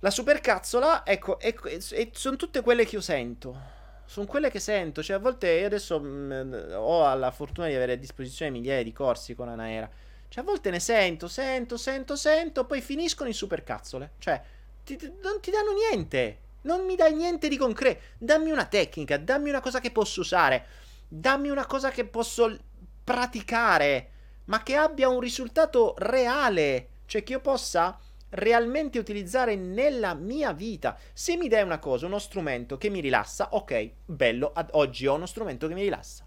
La supercazzola, ecco, ecco e, e sono tutte quelle che io sento, sono quelle che sento, cioè a volte io adesso mh, ho la fortuna di avere a disposizione migliaia di corsi con Anaera, cioè a volte ne sento, sento, sento, sento, poi finiscono in supercazzole, cioè ti, ti, non ti danno niente, non mi dai niente di concreto, dammi una tecnica, dammi una cosa che posso usare, dammi una cosa che posso praticare, ma che abbia un risultato reale, cioè che io possa realmente utilizzare nella mia vita. Se mi dai una cosa, uno strumento che mi rilassa, ok, bello, ad oggi ho uno strumento che mi rilassa,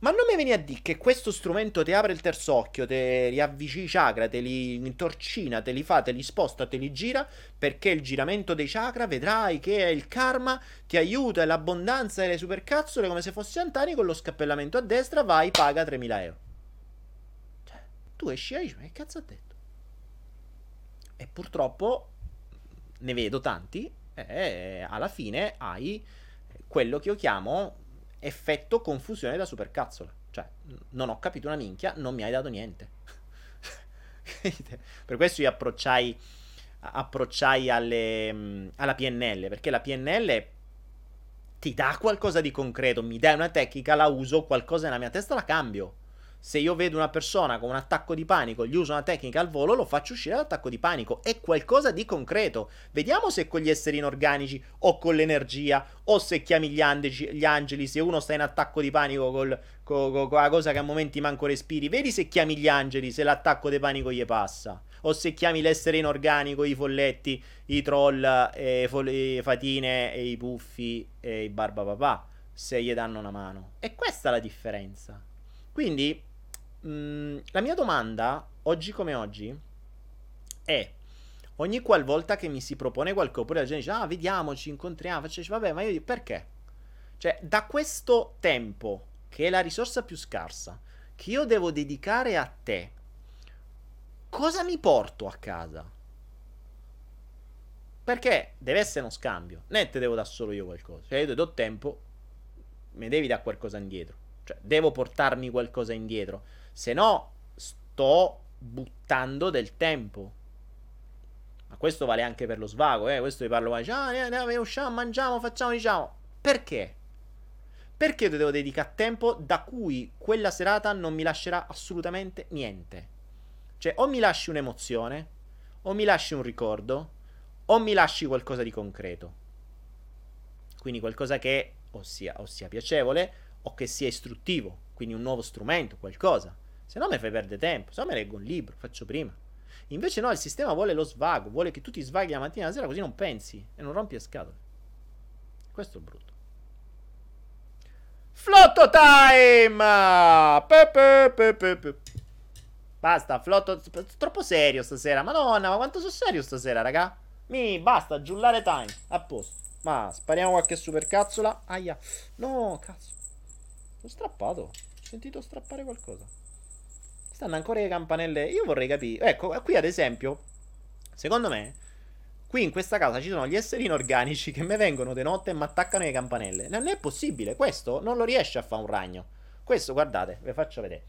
ma non mi vieni a dire che questo strumento ti apre il terzo occhio, ti riavvicina i chakra, te li torcina, te li fa, te li sposta, te li gira, perché il giramento dei chakra, vedrai che è il karma, ti aiuta, e l'abbondanza e le supercazzole, come se fossi Antani con lo scappellamento a destra, vai, paga tremila euro. Cioè, tu esci e dici, ma che cazzo ha detto? E purtroppo ne vedo tanti e alla fine hai quello che io chiamo effetto confusione da supercazzola. Cioè, non ho capito una minchia, non mi hai dato niente. Per questo io approcciai, approcciai alle, alla P N L, perché la P N L ti dà qualcosa di concreto, mi dai una tecnica, la uso, qualcosa nella mia testa la cambio. se io vedo una persona con un attacco di panico, gli uso una tecnica al volo, lo faccio uscire dall'attacco di panico. È qualcosa di concreto. Vediamo se con gli esseri inorganici o con l'energia, o se chiami gli angeli, gli angeli se uno sta in attacco di panico col, col, col, con la cosa che a momenti manco respiri. Vedi se chiami gli angeli, se l'attacco di panico gli passa. O se chiami l'essere inorganico, i folletti, i troll, eh, fo- eh, fatine, eh, i puffi e eh, i barbapapà, se gli danno una mano. E questa è la differenza. Quindi la mia domanda, oggi come oggi, è: ogni qualvolta che mi si propone qualcosa, oppure la gente dice, ah, vediamoci, incontriamo, facciamoci, vabbè, ma io dico, perché? Cioè, da questo tempo, che è la risorsa più scarsa, che io devo dedicare a te, cosa mi porto a casa? Perché deve essere uno scambio, né te devo dare solo io qualcosa. Cioè, io ti do tempo, mi devi dare qualcosa indietro. Cioè, devo portarmi qualcosa indietro. Se no, sto buttando del tempo. Ma questo vale anche per lo svago, eh. Questo vi parlo, ma diciamo, ah, ne, ne, usciamo, mangiamo, facciamo, diciamo. Perché? Perché devo dedicare tempo da cui quella serata non mi lascerà assolutamente niente. Cioè, o mi lasci un'emozione, o mi lasci un ricordo, o mi lasci qualcosa di concreto. Quindi qualcosa che o sia, o sia piacevole, o che sia istruttivo, quindi un nuovo strumento, qualcosa. Se no mi fai perdere tempo, se no mi leggo un libro, faccio prima. Invece no, il sistema vuole lo svago, vuole che tu ti svaghi la mattina e la sera così non pensi e non rompi le scatole. Questo è il brutto. Flotto time! Pe pe pe pe pe. Basta, flotto, troppo serio stasera, madonna, ma quanto sono serio stasera, raga? Mi basta, giullare time, a posto. Ma spariamo qualche supercazzola, aia, no, cazzo. Ho strappato, ho sentito strappare qualcosa. Stanno ancora le campanelle. Io vorrei capire. Ecco, qui ad esempio, secondo me, qui in questa casa ci sono gli esseri inorganici che mi vengono di notte e mi attaccano le campanelle. Non è possibile, questo non lo riesce a fare un ragno. Questo, guardate, ve faccio vedere.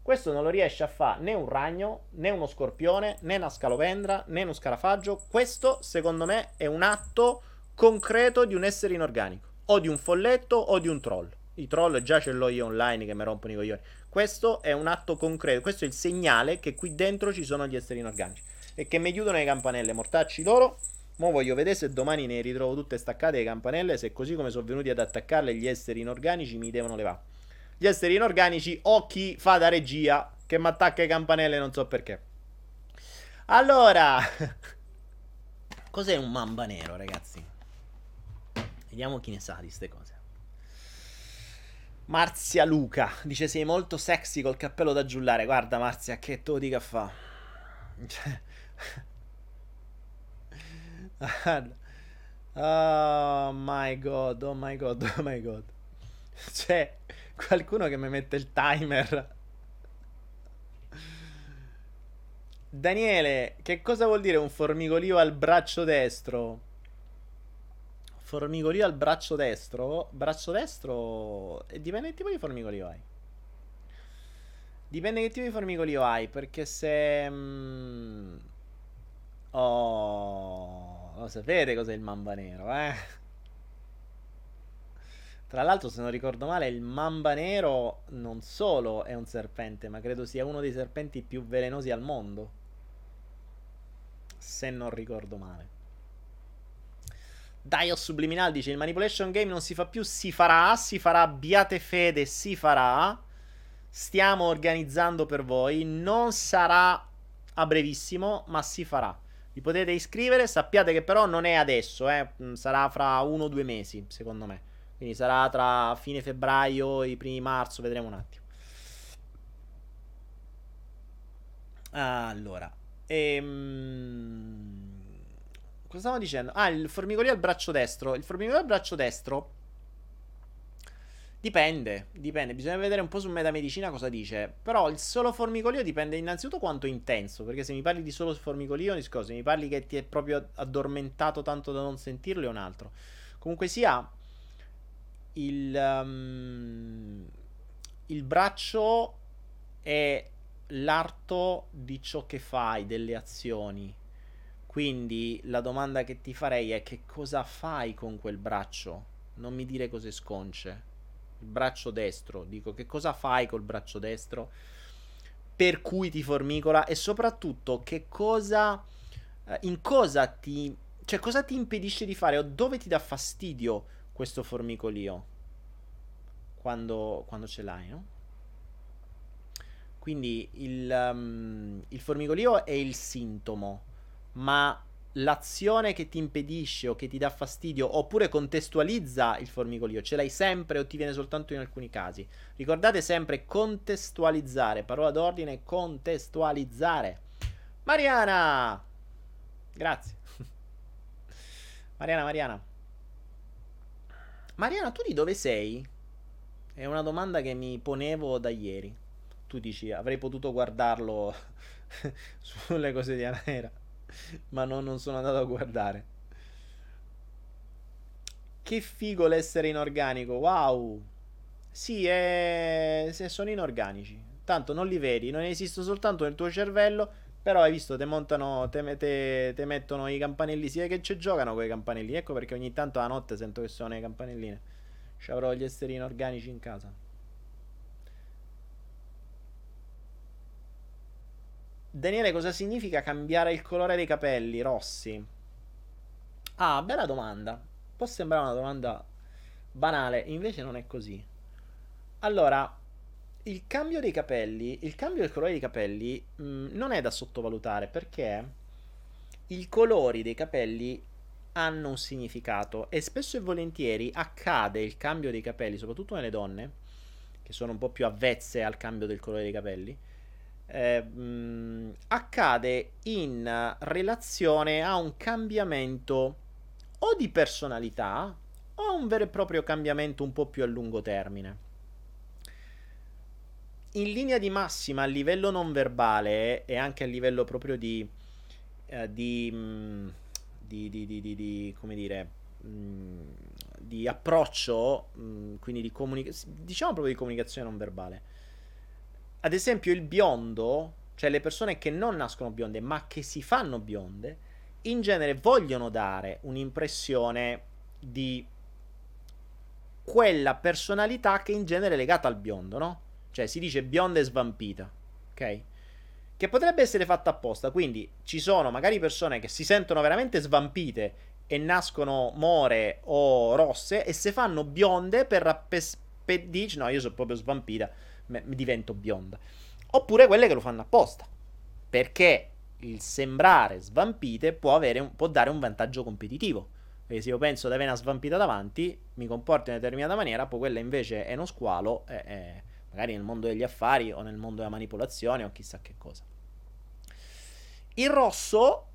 Questo non lo riesce a fare né un ragno, né uno scorpione, né una scalopendra, né uno scarafaggio. Questo, secondo me, è un atto concreto di un essere inorganico, o di un folletto o di un troll. I troll già ce l'ho io online che mi rompono i coglioni. Questo è un atto concreto. Questo è il segnale che qui dentro ci sono gli esseri inorganici e che mi chiudono le campanelle. Mortacci loro. Mo voglio vedere se domani ne ritrovo tutte staccate le campanelle. Se così come sono venuti ad attaccarle gli esseri inorganici mi devono levare. Gli esseri inorganici o chi fa da regia che mi attacca le campanelle, non so perché. Allora, cos'è un mamba nero, ragazzi? Vediamo chi ne sa di ste cose. Marzia Luca dice sei molto sexy col cappello da giullare. Guarda Marzia, che te lo dica fa. Oh my god, oh my god, oh my god. C'è qualcuno che mi mette il timer. Daniele, che cosa vuol dire un formicolio al braccio destro? Formicolio al braccio destro. Braccio destro. Dipende che tipo di formicolio hai. Dipende che tipo di formicolio hai. Perché se. Mm, oh. Lo sapete cos'è il mamba nero, eh? Tra l'altro, se non ricordo male, il mamba nero non solo è un serpente, ma credo sia uno dei serpenti più velenosi al mondo. Se non ricordo male. Dio Subliminal dice il manipulation game non si fa più, si farà, si farà, abbiate fede, si farà, stiamo organizzando per voi, non sarà a brevissimo, ma si farà, vi potete iscrivere, sappiate che però non è adesso, eh. Sarà fra uno o due mesi secondo me, quindi sarà tra fine febbraio e i primi marzo, vedremo un attimo. Allora, ehm... cosa stavo dicendo? Ah, il formicolio al braccio destro. Il formicolio al braccio destro dipende, dipende, bisogna vedere un po' su metamedicina cosa dice. Però il solo formicolio dipende innanzitutto quanto è intenso, perché se mi parli di solo formicolio, se mi parli che ti è proprio addormentato tanto da non sentirlo, è un altro. Comunque sia, il, um, il braccio è l'arto di ciò che fai, delle azioni. Quindi la domanda che ti farei è: che cosa fai con quel braccio? Non mi dire cose sconce. il braccio destro, dico che cosa fai col braccio destro, per cui ti formicola, e soprattutto che cosa, eh, in cosa ti, cioè cosa ti impedisce di fare o dove ti dà fastidio questo formicolio quando, quando ce l'hai, no? Quindi il, um, il formicolio è il sintomo, ma l'azione che ti impedisce o che ti dà fastidio oppure contestualizza il formicolio ce l'hai sempre o ti viene soltanto in alcuni casi. Ricordate sempre contestualizzare, parola d'ordine, contestualizzare. Mariana, grazie. Mariana, Mariana Mariana tu di dove sei? È una domanda che mi ponevo da ieri. Tu dici, avrei potuto guardarlo sulle cose di Anaera, ma no, non sono andato a guardare. Che figo l'essere inorganico, wow! Sì, è... sono inorganici. Tanto non li vedi, non esistono soltanto nel tuo cervello, però hai visto, te montano, te, te, te mettono i campanelli, sia che ci giocano con i campanelli. Ecco perché ogni tanto la notte sento che suonano i campanellini. Ci avrò gli esseri inorganici in casa. Daniele, cosa significa cambiare il colore dei capelli rossi? Ah, bella domanda. Può sembrare una domanda banale, invece non è così. Allora, il cambio dei capelli, il cambio del colore dei capelli mh, non è da sottovalutare, perché i colori dei capelli hanno un significato e spesso e volentieri accade il cambio dei capelli, soprattutto nelle donne, che sono un po' più avvezze al cambio del colore dei capelli. Eh, mh, accade in relazione a un cambiamento o di personalità o a un vero e proprio cambiamento un po' più a lungo termine. In linea di massima, a livello non verbale e anche a livello proprio di eh, di, mh, di, di, di, di, di come dire mh, di approccio, mh, quindi di comunicazione, diciamo proprio di comunicazione non verbale. Ad esempio il biondo, cioè le persone che non nascono bionde ma che si fanno bionde, in genere vogliono dare un'impressione di quella personalità che in genere è legata al biondo, no? Cioè si dice bionda e svampita, ok? Che potrebbe essere fatta apposta, quindi ci sono magari persone che si sentono veramente svampite e nascono more o rosse e se fanno bionde per rappes- per dici no, io sono proprio svampita, mi divento bionda, oppure quelle che lo fanno apposta, perché il sembrare svampite può, avere un, può dare un vantaggio competitivo, perché se io penso di avere una svampita davanti, mi comporto in una determinata maniera, poi quella invece è uno squalo, è, è, magari nel mondo degli affari o nel mondo della manipolazione o chissà che cosa. Il rosso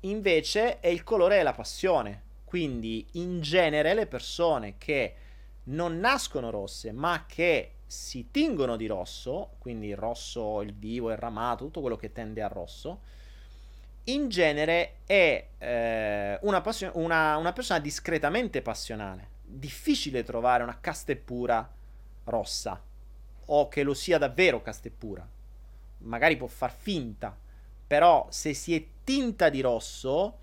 invece è il colore della passione, quindi in genere le persone che non nascono rosse ma che si tingono di rosso, quindi il rosso, il vivo, il ramato, tutto quello che tende al rosso, in genere è eh, una, passio- una, una persona discretamente passionale. Difficile trovare una casteppura rossa, o che lo sia davvero casteppura. Magari può far finta, però se si è tinta di rosso,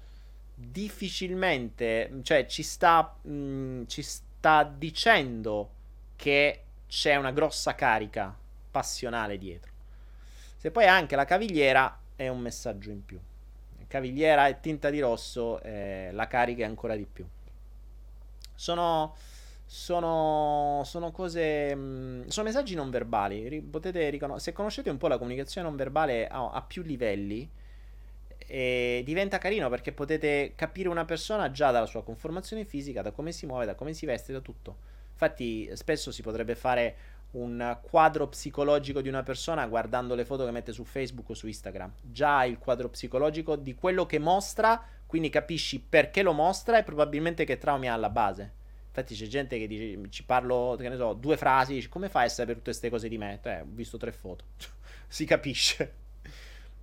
difficilmente, cioè ci sta, mh, ci sta dicendo che c'è una grossa carica passionale dietro. Se poi anche la cavigliera è un messaggio in più. Cavigliera è tinta di rosso, eh, la carica è ancora di più. Sono sono sono cose mh, sono messaggi non verbali. Ri, potete riconos- se conoscete un po' la comunicazione non verbale a, a più livelli, eh, diventa carino perché potete capire una persona già dalla sua conformazione fisica, da come si muove, da come si veste, da tutto. Infatti spesso si potrebbe fare un quadro psicologico di una persona guardando le foto che mette su Facebook o su Instagram. Già il quadro psicologico di quello che mostra, quindi capisci perché lo mostra e probabilmente che traumi ha alla base. Infatti c'è gente che dice, ci parlo, che ne so, due frasi, dice, come fai a sapere tutte queste cose di me? Eh, ho visto tre foto. Si capisce.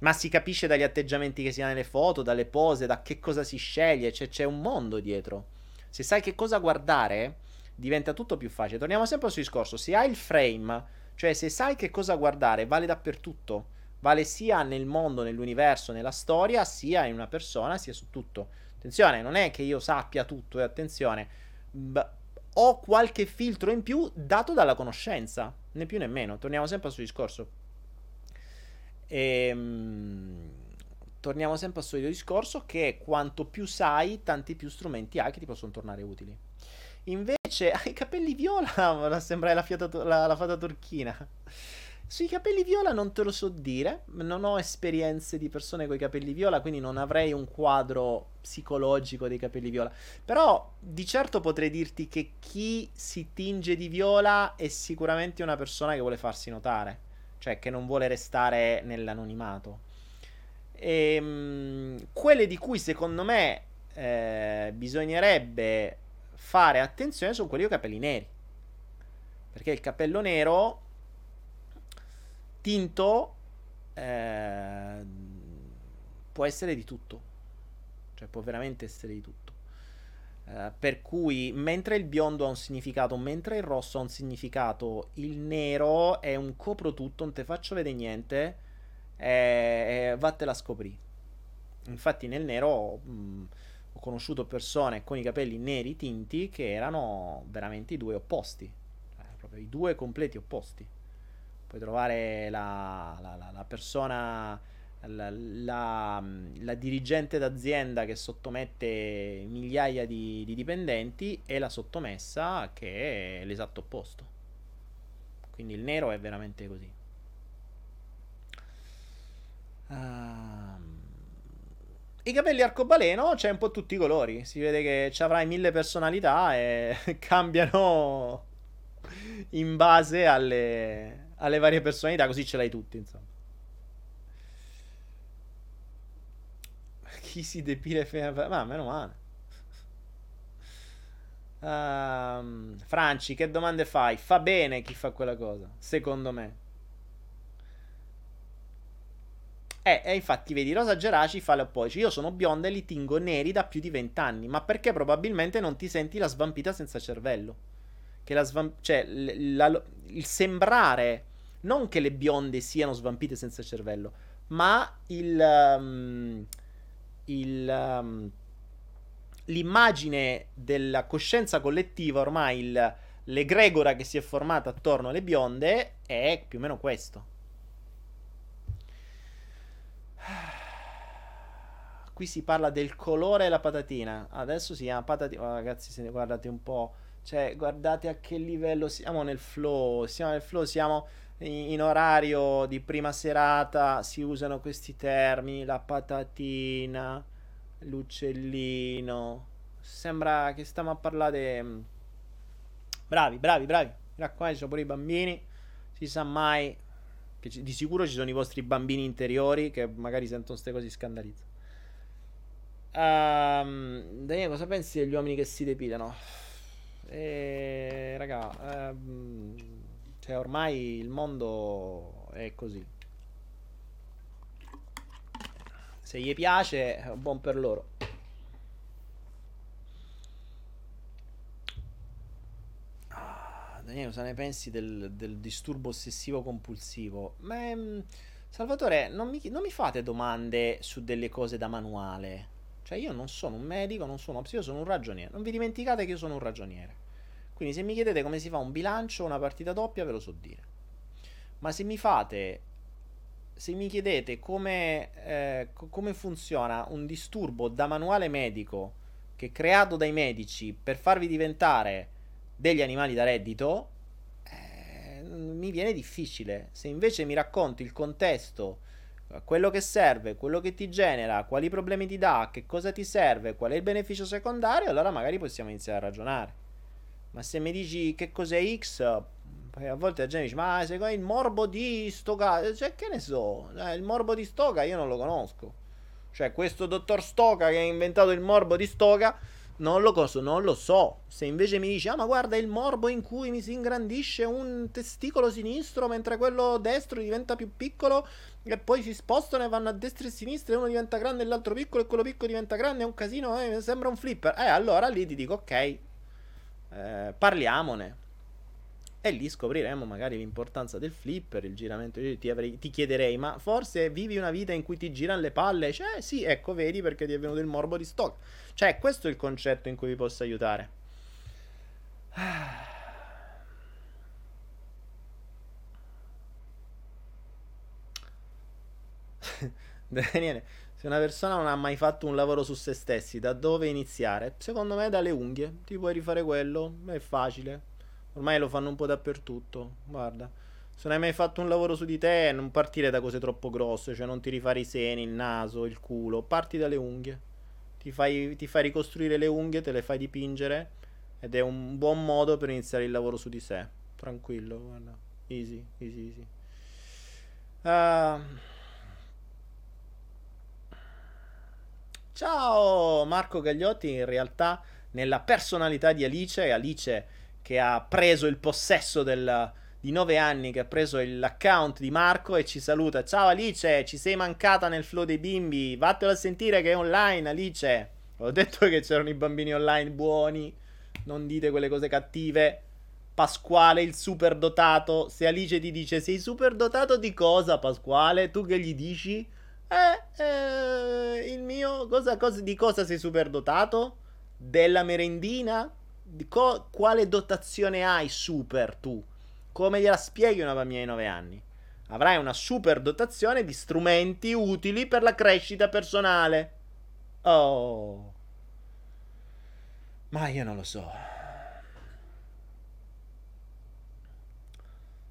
Ma si capisce dagli atteggiamenti che si ha nelle foto, dalle pose, da che cosa si sceglie, cioè c'è un mondo dietro. Se sai che cosa guardare, diventa tutto più facile. Torniamo sempre al suo discorso. Se hai il frame, cioè se sai che cosa guardare, vale dappertutto. Vale sia nel mondo, nell'universo, nella storia, sia in una persona, sia su tutto. Attenzione, non è che io sappia tutto, e attenzione, b- ho qualche filtro in più dato dalla conoscenza, né più né meno. Torniamo sempre al suo discorso. Ehm, torniamo sempre al solito discorso che quanto più sai, tanti più strumenti hai che ti possono tornare utili. Invece hai i capelli viola, sembra la, fiata, la, la fata turchina. Sui capelli viola non te lo so dire, non ho esperienze di persone con i capelli viola, quindi non avrei un quadro psicologico dei capelli viola. Però di certo potrei dirti che chi si tinge di viola è sicuramente una persona che vuole farsi notare, cioè che non vuole restare nell'anonimato. E, mh, quelle di cui secondo me eh, bisognerebbe fare attenzione sono quelli con i capelli neri, perché il capello nero tinto eh, può essere di tutto, cioè può veramente essere di tutto, eh, per cui mentre il biondo ha un significato, mentre il rosso ha un significato, il nero è un coprotutto, non te faccio vedere niente, eh, eh, vattela a scoprì. Infatti nel nero mh, ho conosciuto persone con i capelli neri tinti che erano veramente i due opposti, cioè proprio i due completi opposti. Puoi trovare la, la, la, la persona, la, la, la dirigente d'azienda che sottomette migliaia di, di dipendenti e la sottomessa che è l'esatto opposto. Quindi il nero è veramente così. Uh, I capelli arcobaleno c'è un po' tutti i colori, si vede che ci avrai mille personalità e cambiano in base alle... alle varie personalità, così ce l'hai tutti, insomma. Chi si depila fe... ma meno male. Um, Franci, che domande fai? Fa bene chi fa quella cosa, secondo me. Eh, e infatti vedi, Rosa Geraci fa le oppoci. Io sono bionda e li tingo neri da più di vent'anni, ma perché probabilmente non ti senti la svampita senza cervello. Che la svamp- cioè, la, la, il sembrare, non che le bionde siano svampite senza cervello, ma il, um, il um, l'immagine della coscienza collettiva, ormai il, l'egregora che si è formata attorno alle bionde è più o meno questo. Qui si parla del colore e la patatina, adesso si chiama patatina, oh, ragazzi, se ne guardate un po'. Cioè, guardate a che livello siamo nel flow, siamo nel flow, siamo in, in orario di prima serata, si usano questi termini, la patatina, l'uccellino, sembra che stiamo a parlare di... Bravi, bravi, bravi, mi raccomando, ci sono pure i bambini, si sa mai, che ci, di sicuro ci sono i vostri bambini interiori che magari sentono queste cose e scandalizzano. Um, Daniele, cosa pensi degli uomini che si depilano? E raga, ehm, cioè ormai il mondo è così. Se gli piace, buon per loro. Ah, Daniele, cosa ne pensi del, del disturbo ossessivo compulsivo? Ma ehm, Salvatore, non mi, non mi fate domande su delle cose da manuale. Cioè io non sono un medico, non sono un psicologo, sono un ragioniere. Non vi dimenticate che io sono un ragioniere. Quindi se mi chiedete come si fa un bilancio o una partita doppia ve lo so dire. Ma se mi fate, se mi chiedete come, eh, co- come funziona un disturbo da manuale medico che è creato dai medici per farvi diventare degli animali da reddito, eh, mi viene difficile. Se invece mi racconti il contesto, quello che serve, quello che ti genera, quali problemi ti dà, che cosa ti serve, qual è il beneficio secondario, allora magari possiamo iniziare a ragionare. Ma se mi dici che cos'è X, a volte la gente dice, ma secondo il morbo di Stoga, cioè che ne so, il morbo di Stoga io non lo conosco. Cioè questo dottor Stoga che ha inventato il morbo di Stoga, non lo conosco, non lo so. Se invece mi dici, ah ma guarda il morbo in cui mi si ingrandisce un testicolo sinistro mentre quello destro diventa più piccolo, e poi si spostano e vanno a destra e a sinistra e uno diventa grande e l'altro piccolo e quello piccolo diventa grande, è un casino, eh, sembra un flipper. Eh, allora lì ti dico, ok, eh, parliamone. E lì scopriremo magari l'importanza del flipper, il giramento. Io ti, avrei, ti chiederei, ma forse vivi una vita in cui ti girano le palle? Cioè, sì, ecco, vedi perché ti è venuto il morbo di Stock. Cioè, questo è il concetto in cui vi posso aiutare. Daniele, se una persona non ha mai fatto un lavoro su se stessi, da dove iniziare? Secondo me dalle unghie, ti puoi rifare quello, è facile. Ormai lo fanno un po' dappertutto, guarda. Se non hai mai fatto un lavoro su di te, non partire da cose troppo grosse, cioè non ti rifare i seni, il naso, il culo, parti dalle unghie. Ti fai, ti fai ricostruire le unghie, te le fai dipingere ed è un buon modo per iniziare il lavoro su di sé. Tranquillo, guarda. Easy, easy, easy. Uh... Ciao Marco Gagliotti, in realtà nella personalità di Alice, Alice che ha preso il possesso del, di nove anni, che ha preso l'account di Marco e ci saluta. Ciao Alice, ci sei mancata nel flow dei bimbi, vattelo a sentire che è online Alice. Ho detto che c'erano i bambini online buoni, non dite quelle cose cattive. Pasquale il superdotato, se Alice ti dice sei superdotato di cosa Pasquale, tu che gli dici? Eh, eh, il mio cosa, cosa, di cosa sei superdotato? Della merendina? Di co- quale dotazione hai super tu? Come gliela spieghi una bambina di nove anni? Avrai una super dotazione di strumenti utili per la crescita personale. Oh, ma io non lo so.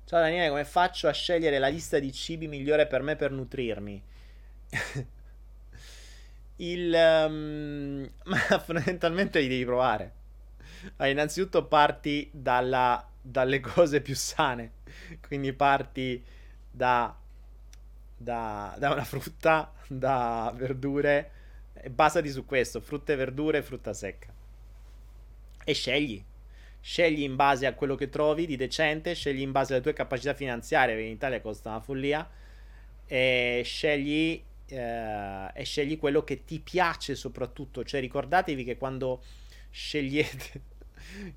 Ciao Daniele, come faccio a scegliere la lista di cibi migliore per me per nutrirmi? Il um, ma fondamentalmente li devi provare. Allora, innanzitutto parti dalla, dalle cose più sane. Quindi parti da, da, da una frutta, da verdure. E basati su questo: frutte, verdure, frutta secca. E scegli. Scegli in base a quello che trovi di decente. Scegli in base alle tue capacità finanziarie, perché in Italia costa una follia. E scegli eh, e scegli quello che ti piace soprattutto, cioè ricordatevi che quando scegliete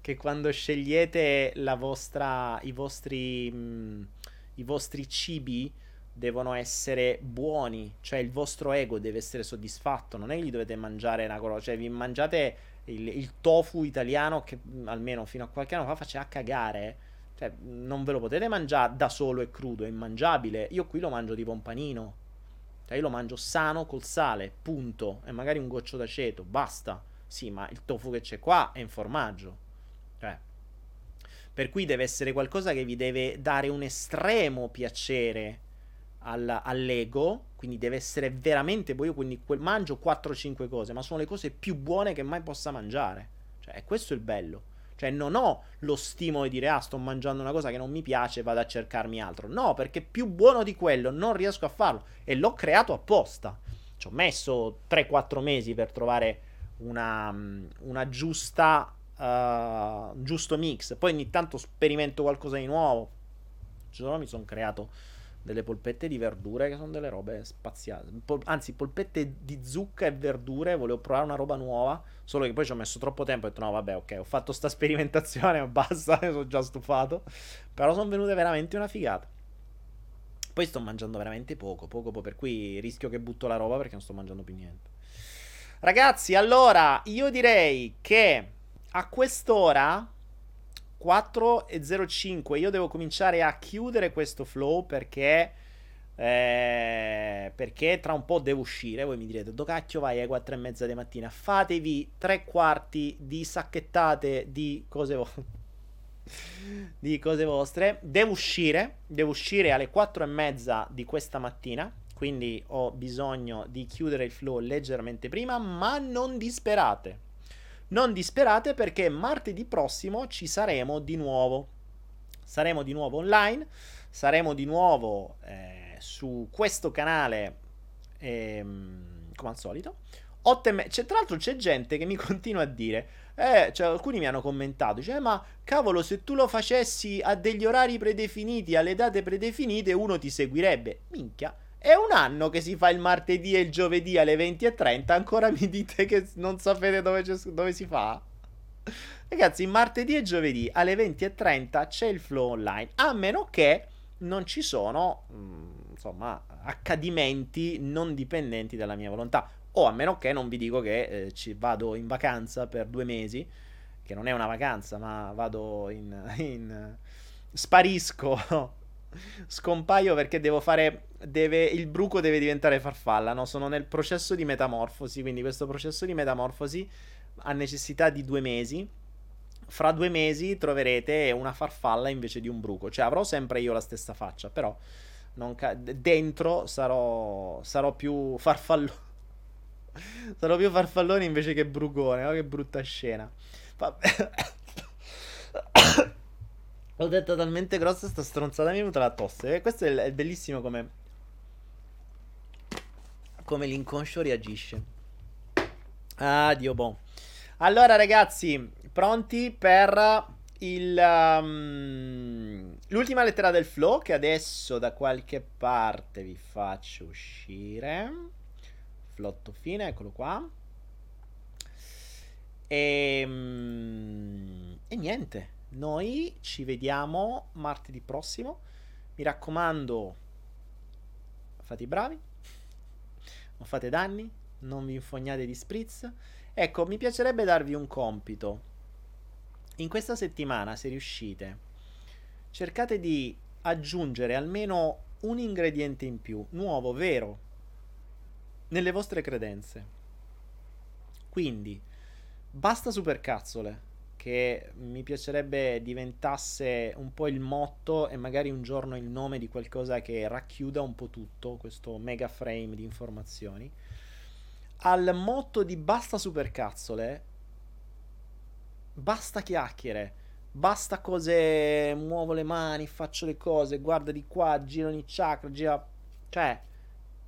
che quando scegliete la vostra i vostri mh, i vostri cibi devono essere buoni, cioè il vostro ego deve essere soddisfatto, non è che gli dovete mangiare una cosa, cioè vi mangiate il, il tofu italiano che almeno fino a qualche anno fa faceva cagare. Cioè, non ve lo potete mangiare da solo, è crudo, è immangiabile. Io qui lo mangio tipo un panino. Cioè, io lo mangio sano col sale, punto. E magari un goccio d'aceto, basta. Sì, ma il tofu che c'è qua è in formaggio. Cioè. Per cui deve essere qualcosa che vi deve dare un estremo piacere al, all'ego. Quindi deve essere veramente... Poi io quindi quel, mangio quattro cinque cose, ma sono le cose più buone che mai possa mangiare. Cioè, questo è il bello. Cioè non ho lo stimolo di dire ah sto mangiando una cosa che non mi piace, vado a cercarmi altro. No, perché più buono di quello non riesco a farlo e l'ho creato apposta. Ci ho messo tre quattro mesi per trovare una, una giusta uh, giusto mix. Poi ogni tanto sperimento qualcosa di nuovo. Cioè, mi sono creato delle polpette di verdure che sono delle robe spaziali. Pol- anzi, polpette di zucca e verdure, volevo provare una roba nuova, solo che poi ci ho messo troppo tempo e ho detto no vabbè ok, ho fatto sta sperimentazione, basta, ne sono già stufato, però sono venute veramente una figata. Poi sto mangiando veramente poco, poco, poco, per cui rischio che butto la roba perché non sto mangiando più niente. Ragazzi, allora, io direi che a quest'ora... quattro e zero cinque io devo cominciare a chiudere questo flow perché eh, perché tra un po' devo uscire. Voi mi direte do cacchio vai alle quattro e mezza di mattina, fatevi tre quarti di sacchettate di cose vostre di cose vostre devo uscire devo uscire alle quattro e mezza di questa mattina, quindi ho bisogno di chiudere il flow leggermente prima, ma non disperate. Non disperate perché martedì prossimo ci saremo di nuovo, saremo di nuovo online, saremo di nuovo eh, su questo canale eh, come al solito. Me- c'è, tra l'altro c'è gente che mi continua a dire, eh, cioè, alcuni mi hanno commentato, dice ma cavolo se tu lo facessi a degli orari predefiniti, alle date predefinite uno ti seguirebbe, minchia. È un anno che si fa il martedì e il giovedì alle venti e trenta, ancora mi dite che non sapete dove, dove si fa? Ragazzi, martedì e giovedì alle venti e trenta c'è il flow online, a meno che non ci sono, mh, insomma, accadimenti non dipendenti dalla mia volontà, o a meno che non vi dico che eh, ci vado in vacanza per due mesi, che non è una vacanza, ma vado in... in sparisco, scompaio perché devo fare... Deve, il bruco deve diventare farfalla, no? Sono nel processo di metamorfosi, quindi questo processo di metamorfosi ha necessità di due mesi. Fra due mesi troverete una farfalla invece di un bruco. Cioè avrò sempre io la stessa faccia, però non ca- dentro sarò, sarò più farfallone. Sarò più farfallone invece che brucone, no? Che brutta scena. L'ho detta talmente grossa sta stronzata, mi è venuta la tosse. E questo è, è bellissimo come come l'inconscio reagisce. Ah, Dio boh. Allora ragazzi, pronti per il um, l'ultima lettera del flow, che adesso da qualche parte vi faccio uscire. Flotto fine, eccolo qua. E, um, e niente. Noi ci vediamo martedì prossimo. Mi raccomando, fate i bravi, non fate danni, non vi infognate di spritz. Ecco, mi piacerebbe darvi un compito. In questa settimana, se riuscite, cercate di aggiungere almeno un ingrediente in più, nuovo, vero, nelle vostre credenze. Quindi, basta supercazzole, che mi piacerebbe diventasse un po' il motto e magari un giorno il nome di qualcosa che racchiuda un po' tutto questo mega frame di informazioni. Al motto di basta supercazzole, basta chiacchiere, basta cose, muovo le mani, faccio le cose, guarda di qua, giro ogni chakra, gira... Cioè,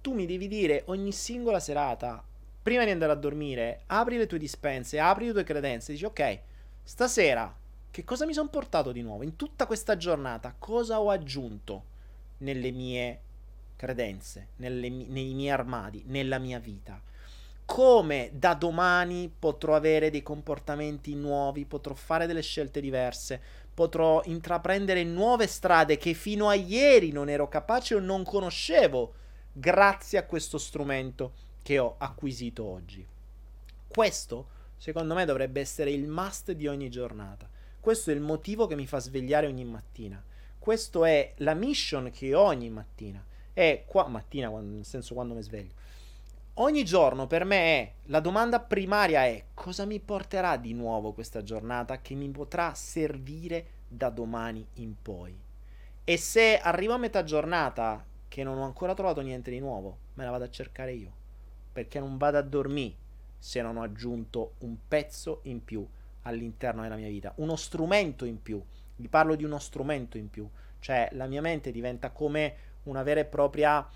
tu mi devi dire ogni singola serata, prima di andare a dormire, apri le tue dispense, apri le tue credenze, dici ok, stasera, che cosa mi sono portato di nuovo? In tutta questa giornata, cosa ho aggiunto nelle mie credenze, nelle, nei miei armadi, nella mia vita? Come da domani potrò avere dei comportamenti nuovi, potrò fare delle scelte diverse, potrò intraprendere nuove strade che fino a ieri non ero capace o non conoscevo, grazie a questo strumento che ho acquisito oggi. Questo secondo me dovrebbe essere il must di ogni giornata. Questo è il motivo che mi fa svegliare ogni mattina. Questa è la mission che ho ogni mattina. È qua mattina, nel senso quando mi sveglio. Ogni giorno per me è, la domanda primaria è, cosa mi porterà di nuovo questa giornata che mi potrà servire da domani in poi? E se arrivo a metà giornata che non ho ancora trovato niente di nuovo, me la vado a cercare io. Perché non vado a dormire se non ho aggiunto un pezzo in più all'interno della mia vita, uno strumento in più. Vi parlo di uno strumento in più, cioè la mia mente diventa come una vera e propria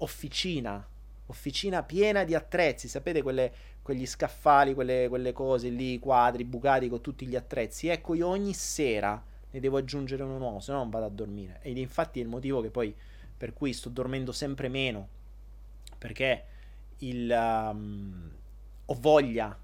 officina, officina piena di attrezzi, sapete quelle, quegli scaffali, quelle, quelle cose lì, quadri, bucati con tutti gli attrezzi, ecco io ogni sera ne devo aggiungere uno nuovo, se no non vado a dormire, ed infatti è il motivo che poi per cui sto dormendo sempre meno, perché il... Um, ho voglia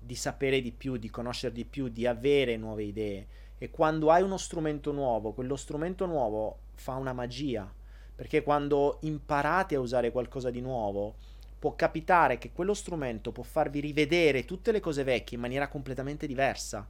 di sapere di più, di conoscere di più, di avere nuove idee. E quando hai uno strumento nuovo, quello strumento nuovo fa una magia, perché quando imparate a usare qualcosa di nuovo, può capitare che quello strumento può farvi rivedere tutte le cose vecchie in maniera completamente diversa,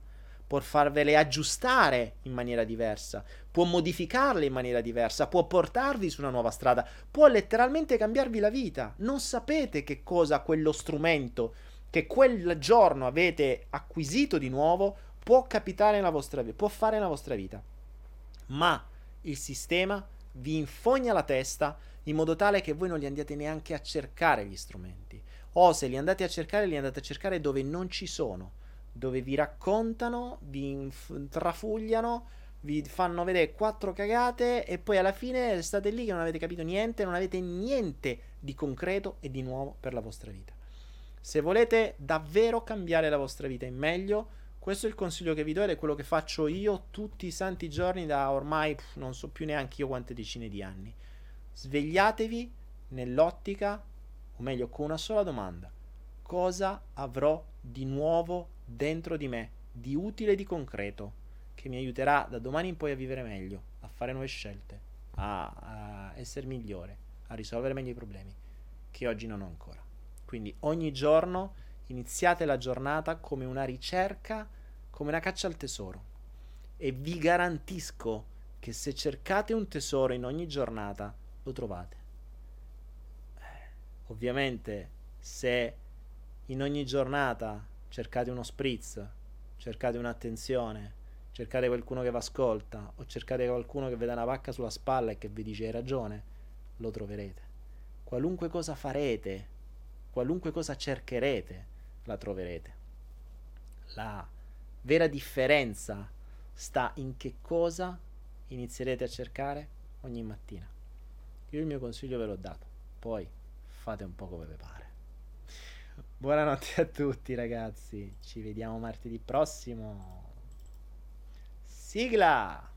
può farvele aggiustare in maniera diversa, può modificarle in maniera diversa, può portarvi su una nuova strada, può letteralmente cambiarvi la vita. Non sapete che cosa quello strumento che quel giorno avete acquisito di nuovo può capitare nella vostra vita, può fare nella vostra vita. Ma il sistema vi infogna la testa in modo tale che voi non li andiate neanche a cercare gli strumenti, o se li andate a cercare, li andate a cercare dove non ci sono, dove vi raccontano, vi inf- trafugliano, vi fanno vedere quattro cagate e poi alla fine state lì che non avete capito niente, non avete niente di concreto e di nuovo per la vostra vita. Se volete davvero cambiare la vostra vita in meglio, questo è il consiglio che vi do ed è quello che faccio io tutti i santi giorni da ormai pff, non so più neanche io quante decine di anni. Svegliatevi nell'ottica, o meglio con una sola domanda: cosa avrò di nuovo dentro di me, di utile e di concreto, che mi aiuterà da domani in poi a vivere meglio, a fare nuove scelte, a, a essere migliore, a risolvere meglio i problemi che oggi non ho ancora. Quindi ogni giorno iniziate la giornata come una ricerca, come una caccia al tesoro. E vi garantisco che se cercate un tesoro in ogni giornata lo trovate. Eh, ovviamente se in ogni giornata cercate uno spritz, cercate un'attenzione, cercate qualcuno che vi ascolta o cercate qualcuno che vi dà una pacca sulla spalla e che vi dice hai ragione, lo troverete. Qualunque cosa farete, qualunque cosa cercherete, la troverete. La vera differenza sta in che cosa inizierete a cercare ogni mattina. Io il mio consiglio ve l'ho dato, poi fate un po' come vi pare. Buonanotte a tutti ragazzi, ci vediamo martedì prossimo. Sigla!